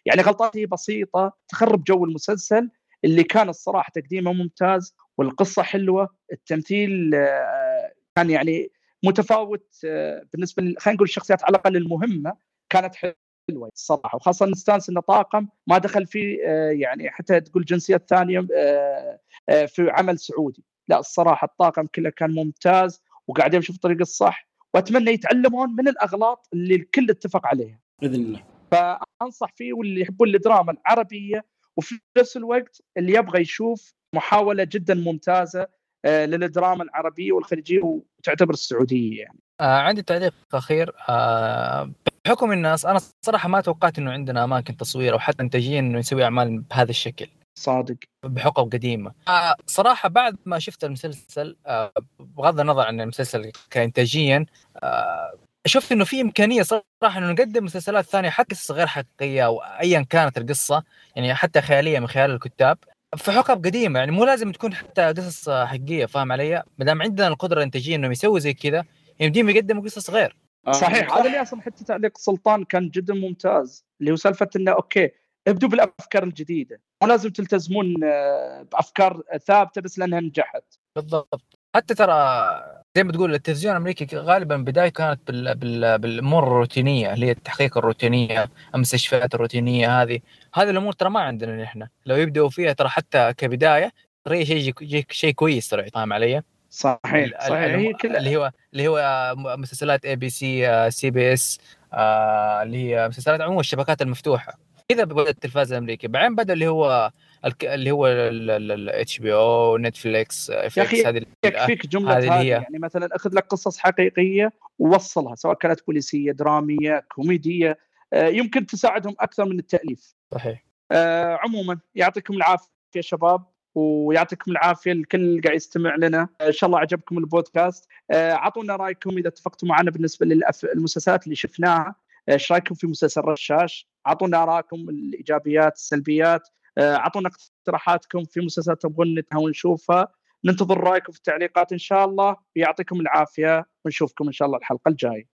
يعني غلطاته بسيطة تخرب جو المسلسل اللي كان الصراحة تقديمه ممتاز، والقصة حلوة، التمثيل كان يعني متفاوت بالنسبة خلينا نقول الشخصيات على الأقل المهمة كانت حلوة الصراحة، وخاصة نستانس إن طاقم ما دخل فيه يعني حتى تقول جنسية ثانية في عمل سعودي. لا الصراحة الطاقم كله كان ممتاز وقاعد يمشي في الطريق الصح، وأتمنى يتعلمون من الأغلاط اللي الكل اتفق عليها بإذن الله. فأنصح فيه، واللي يحبون الدراما العربية، وفي نفس الوقت اللي يبغى يشوف محاولة جدا ممتازة للدراما العربية والخليجية وتعتبر السعودية. يعني عندي تعليق أخير. بحكم الناس أنا صراحة ما توقعت إنه عندنا أماكن تصوير أو حتى إنتاجية إنه نسوي أعمال بهذا الشكل صادق بحقه قديمة. صراحة بعد ما شفت المسلسل، بغض النظر عن المسلسل كإنتاجيا، شفت إنه في إمكانية صراحة إنه نقدم مسلسلات ثانية حتى غير حقيقية أو أيًا كانت القصة، يعني حتى خيالية من خيال الكتاب في حقب قديمة، يعني مو لازم تكون حتى قصص حقيقية، فاهم عليا؟ مدام عندنا القدرة الإنتاجية إنه يسوي زي كذا، يمديهم يقدموا قصص غير. صحيح، هذا اللي أصلا حتى تعليق سلطان كان جدًا ممتاز، اللي هو سالفة إنه أوكي ابدوا بالأفكار الجديدة، مو لازم تلتزمون بأفكار ثابتة بس لأنها نجحت. بالضبط. حتى ترى زي ما تقول التلفزيون الأمريكي غالباً بداية كانت بالأمور الروتينية اللي هي التحقيق الروتينية، المستشفيات الروتينية، هذه الأمور ترى ما عندنا نحن. لو يبدأوا فيها ترى حتى كبداية ترى شيء كويس ترى. طعم علي؟ صحيح. اللي هو مسلسلات ABC CBS اللي هي مسلسلات عموم الشبكات المفتوحة. كذا بدأ التلفاز الأمريكي. بعدين بدأ اللي هو HBO نتفليكس. يا أخي يكفيك جملة هذه يعني مثلا أخذ لك قصص حقيقية ووصلها سواء كانت بوليسية درامية كوميدية، يمكن تساعدهم أكثر من التأليف. صحيح. عموما يعطيكم العافية يا شباب، ويعطيكم العافية لكل قاعد يستمع لنا. إن شاء الله عجبكم البودكاست. عطونا رأيكم إذا اتفقتوا معنا بالنسبة للمسلسلات اللي شفناها. ايش رايكم في مسلسل رشاش؟ اعطونا آراءكم، الايجابيات السلبيات، اعطونا اقتراحاتكم في مسلسلات تبغون نتهاون نشوفها. ننتظر رايكم في التعليقات ان شاء الله. يعطيكم العافيه ونشوفكم ان شاء الله الحلقه الجايه.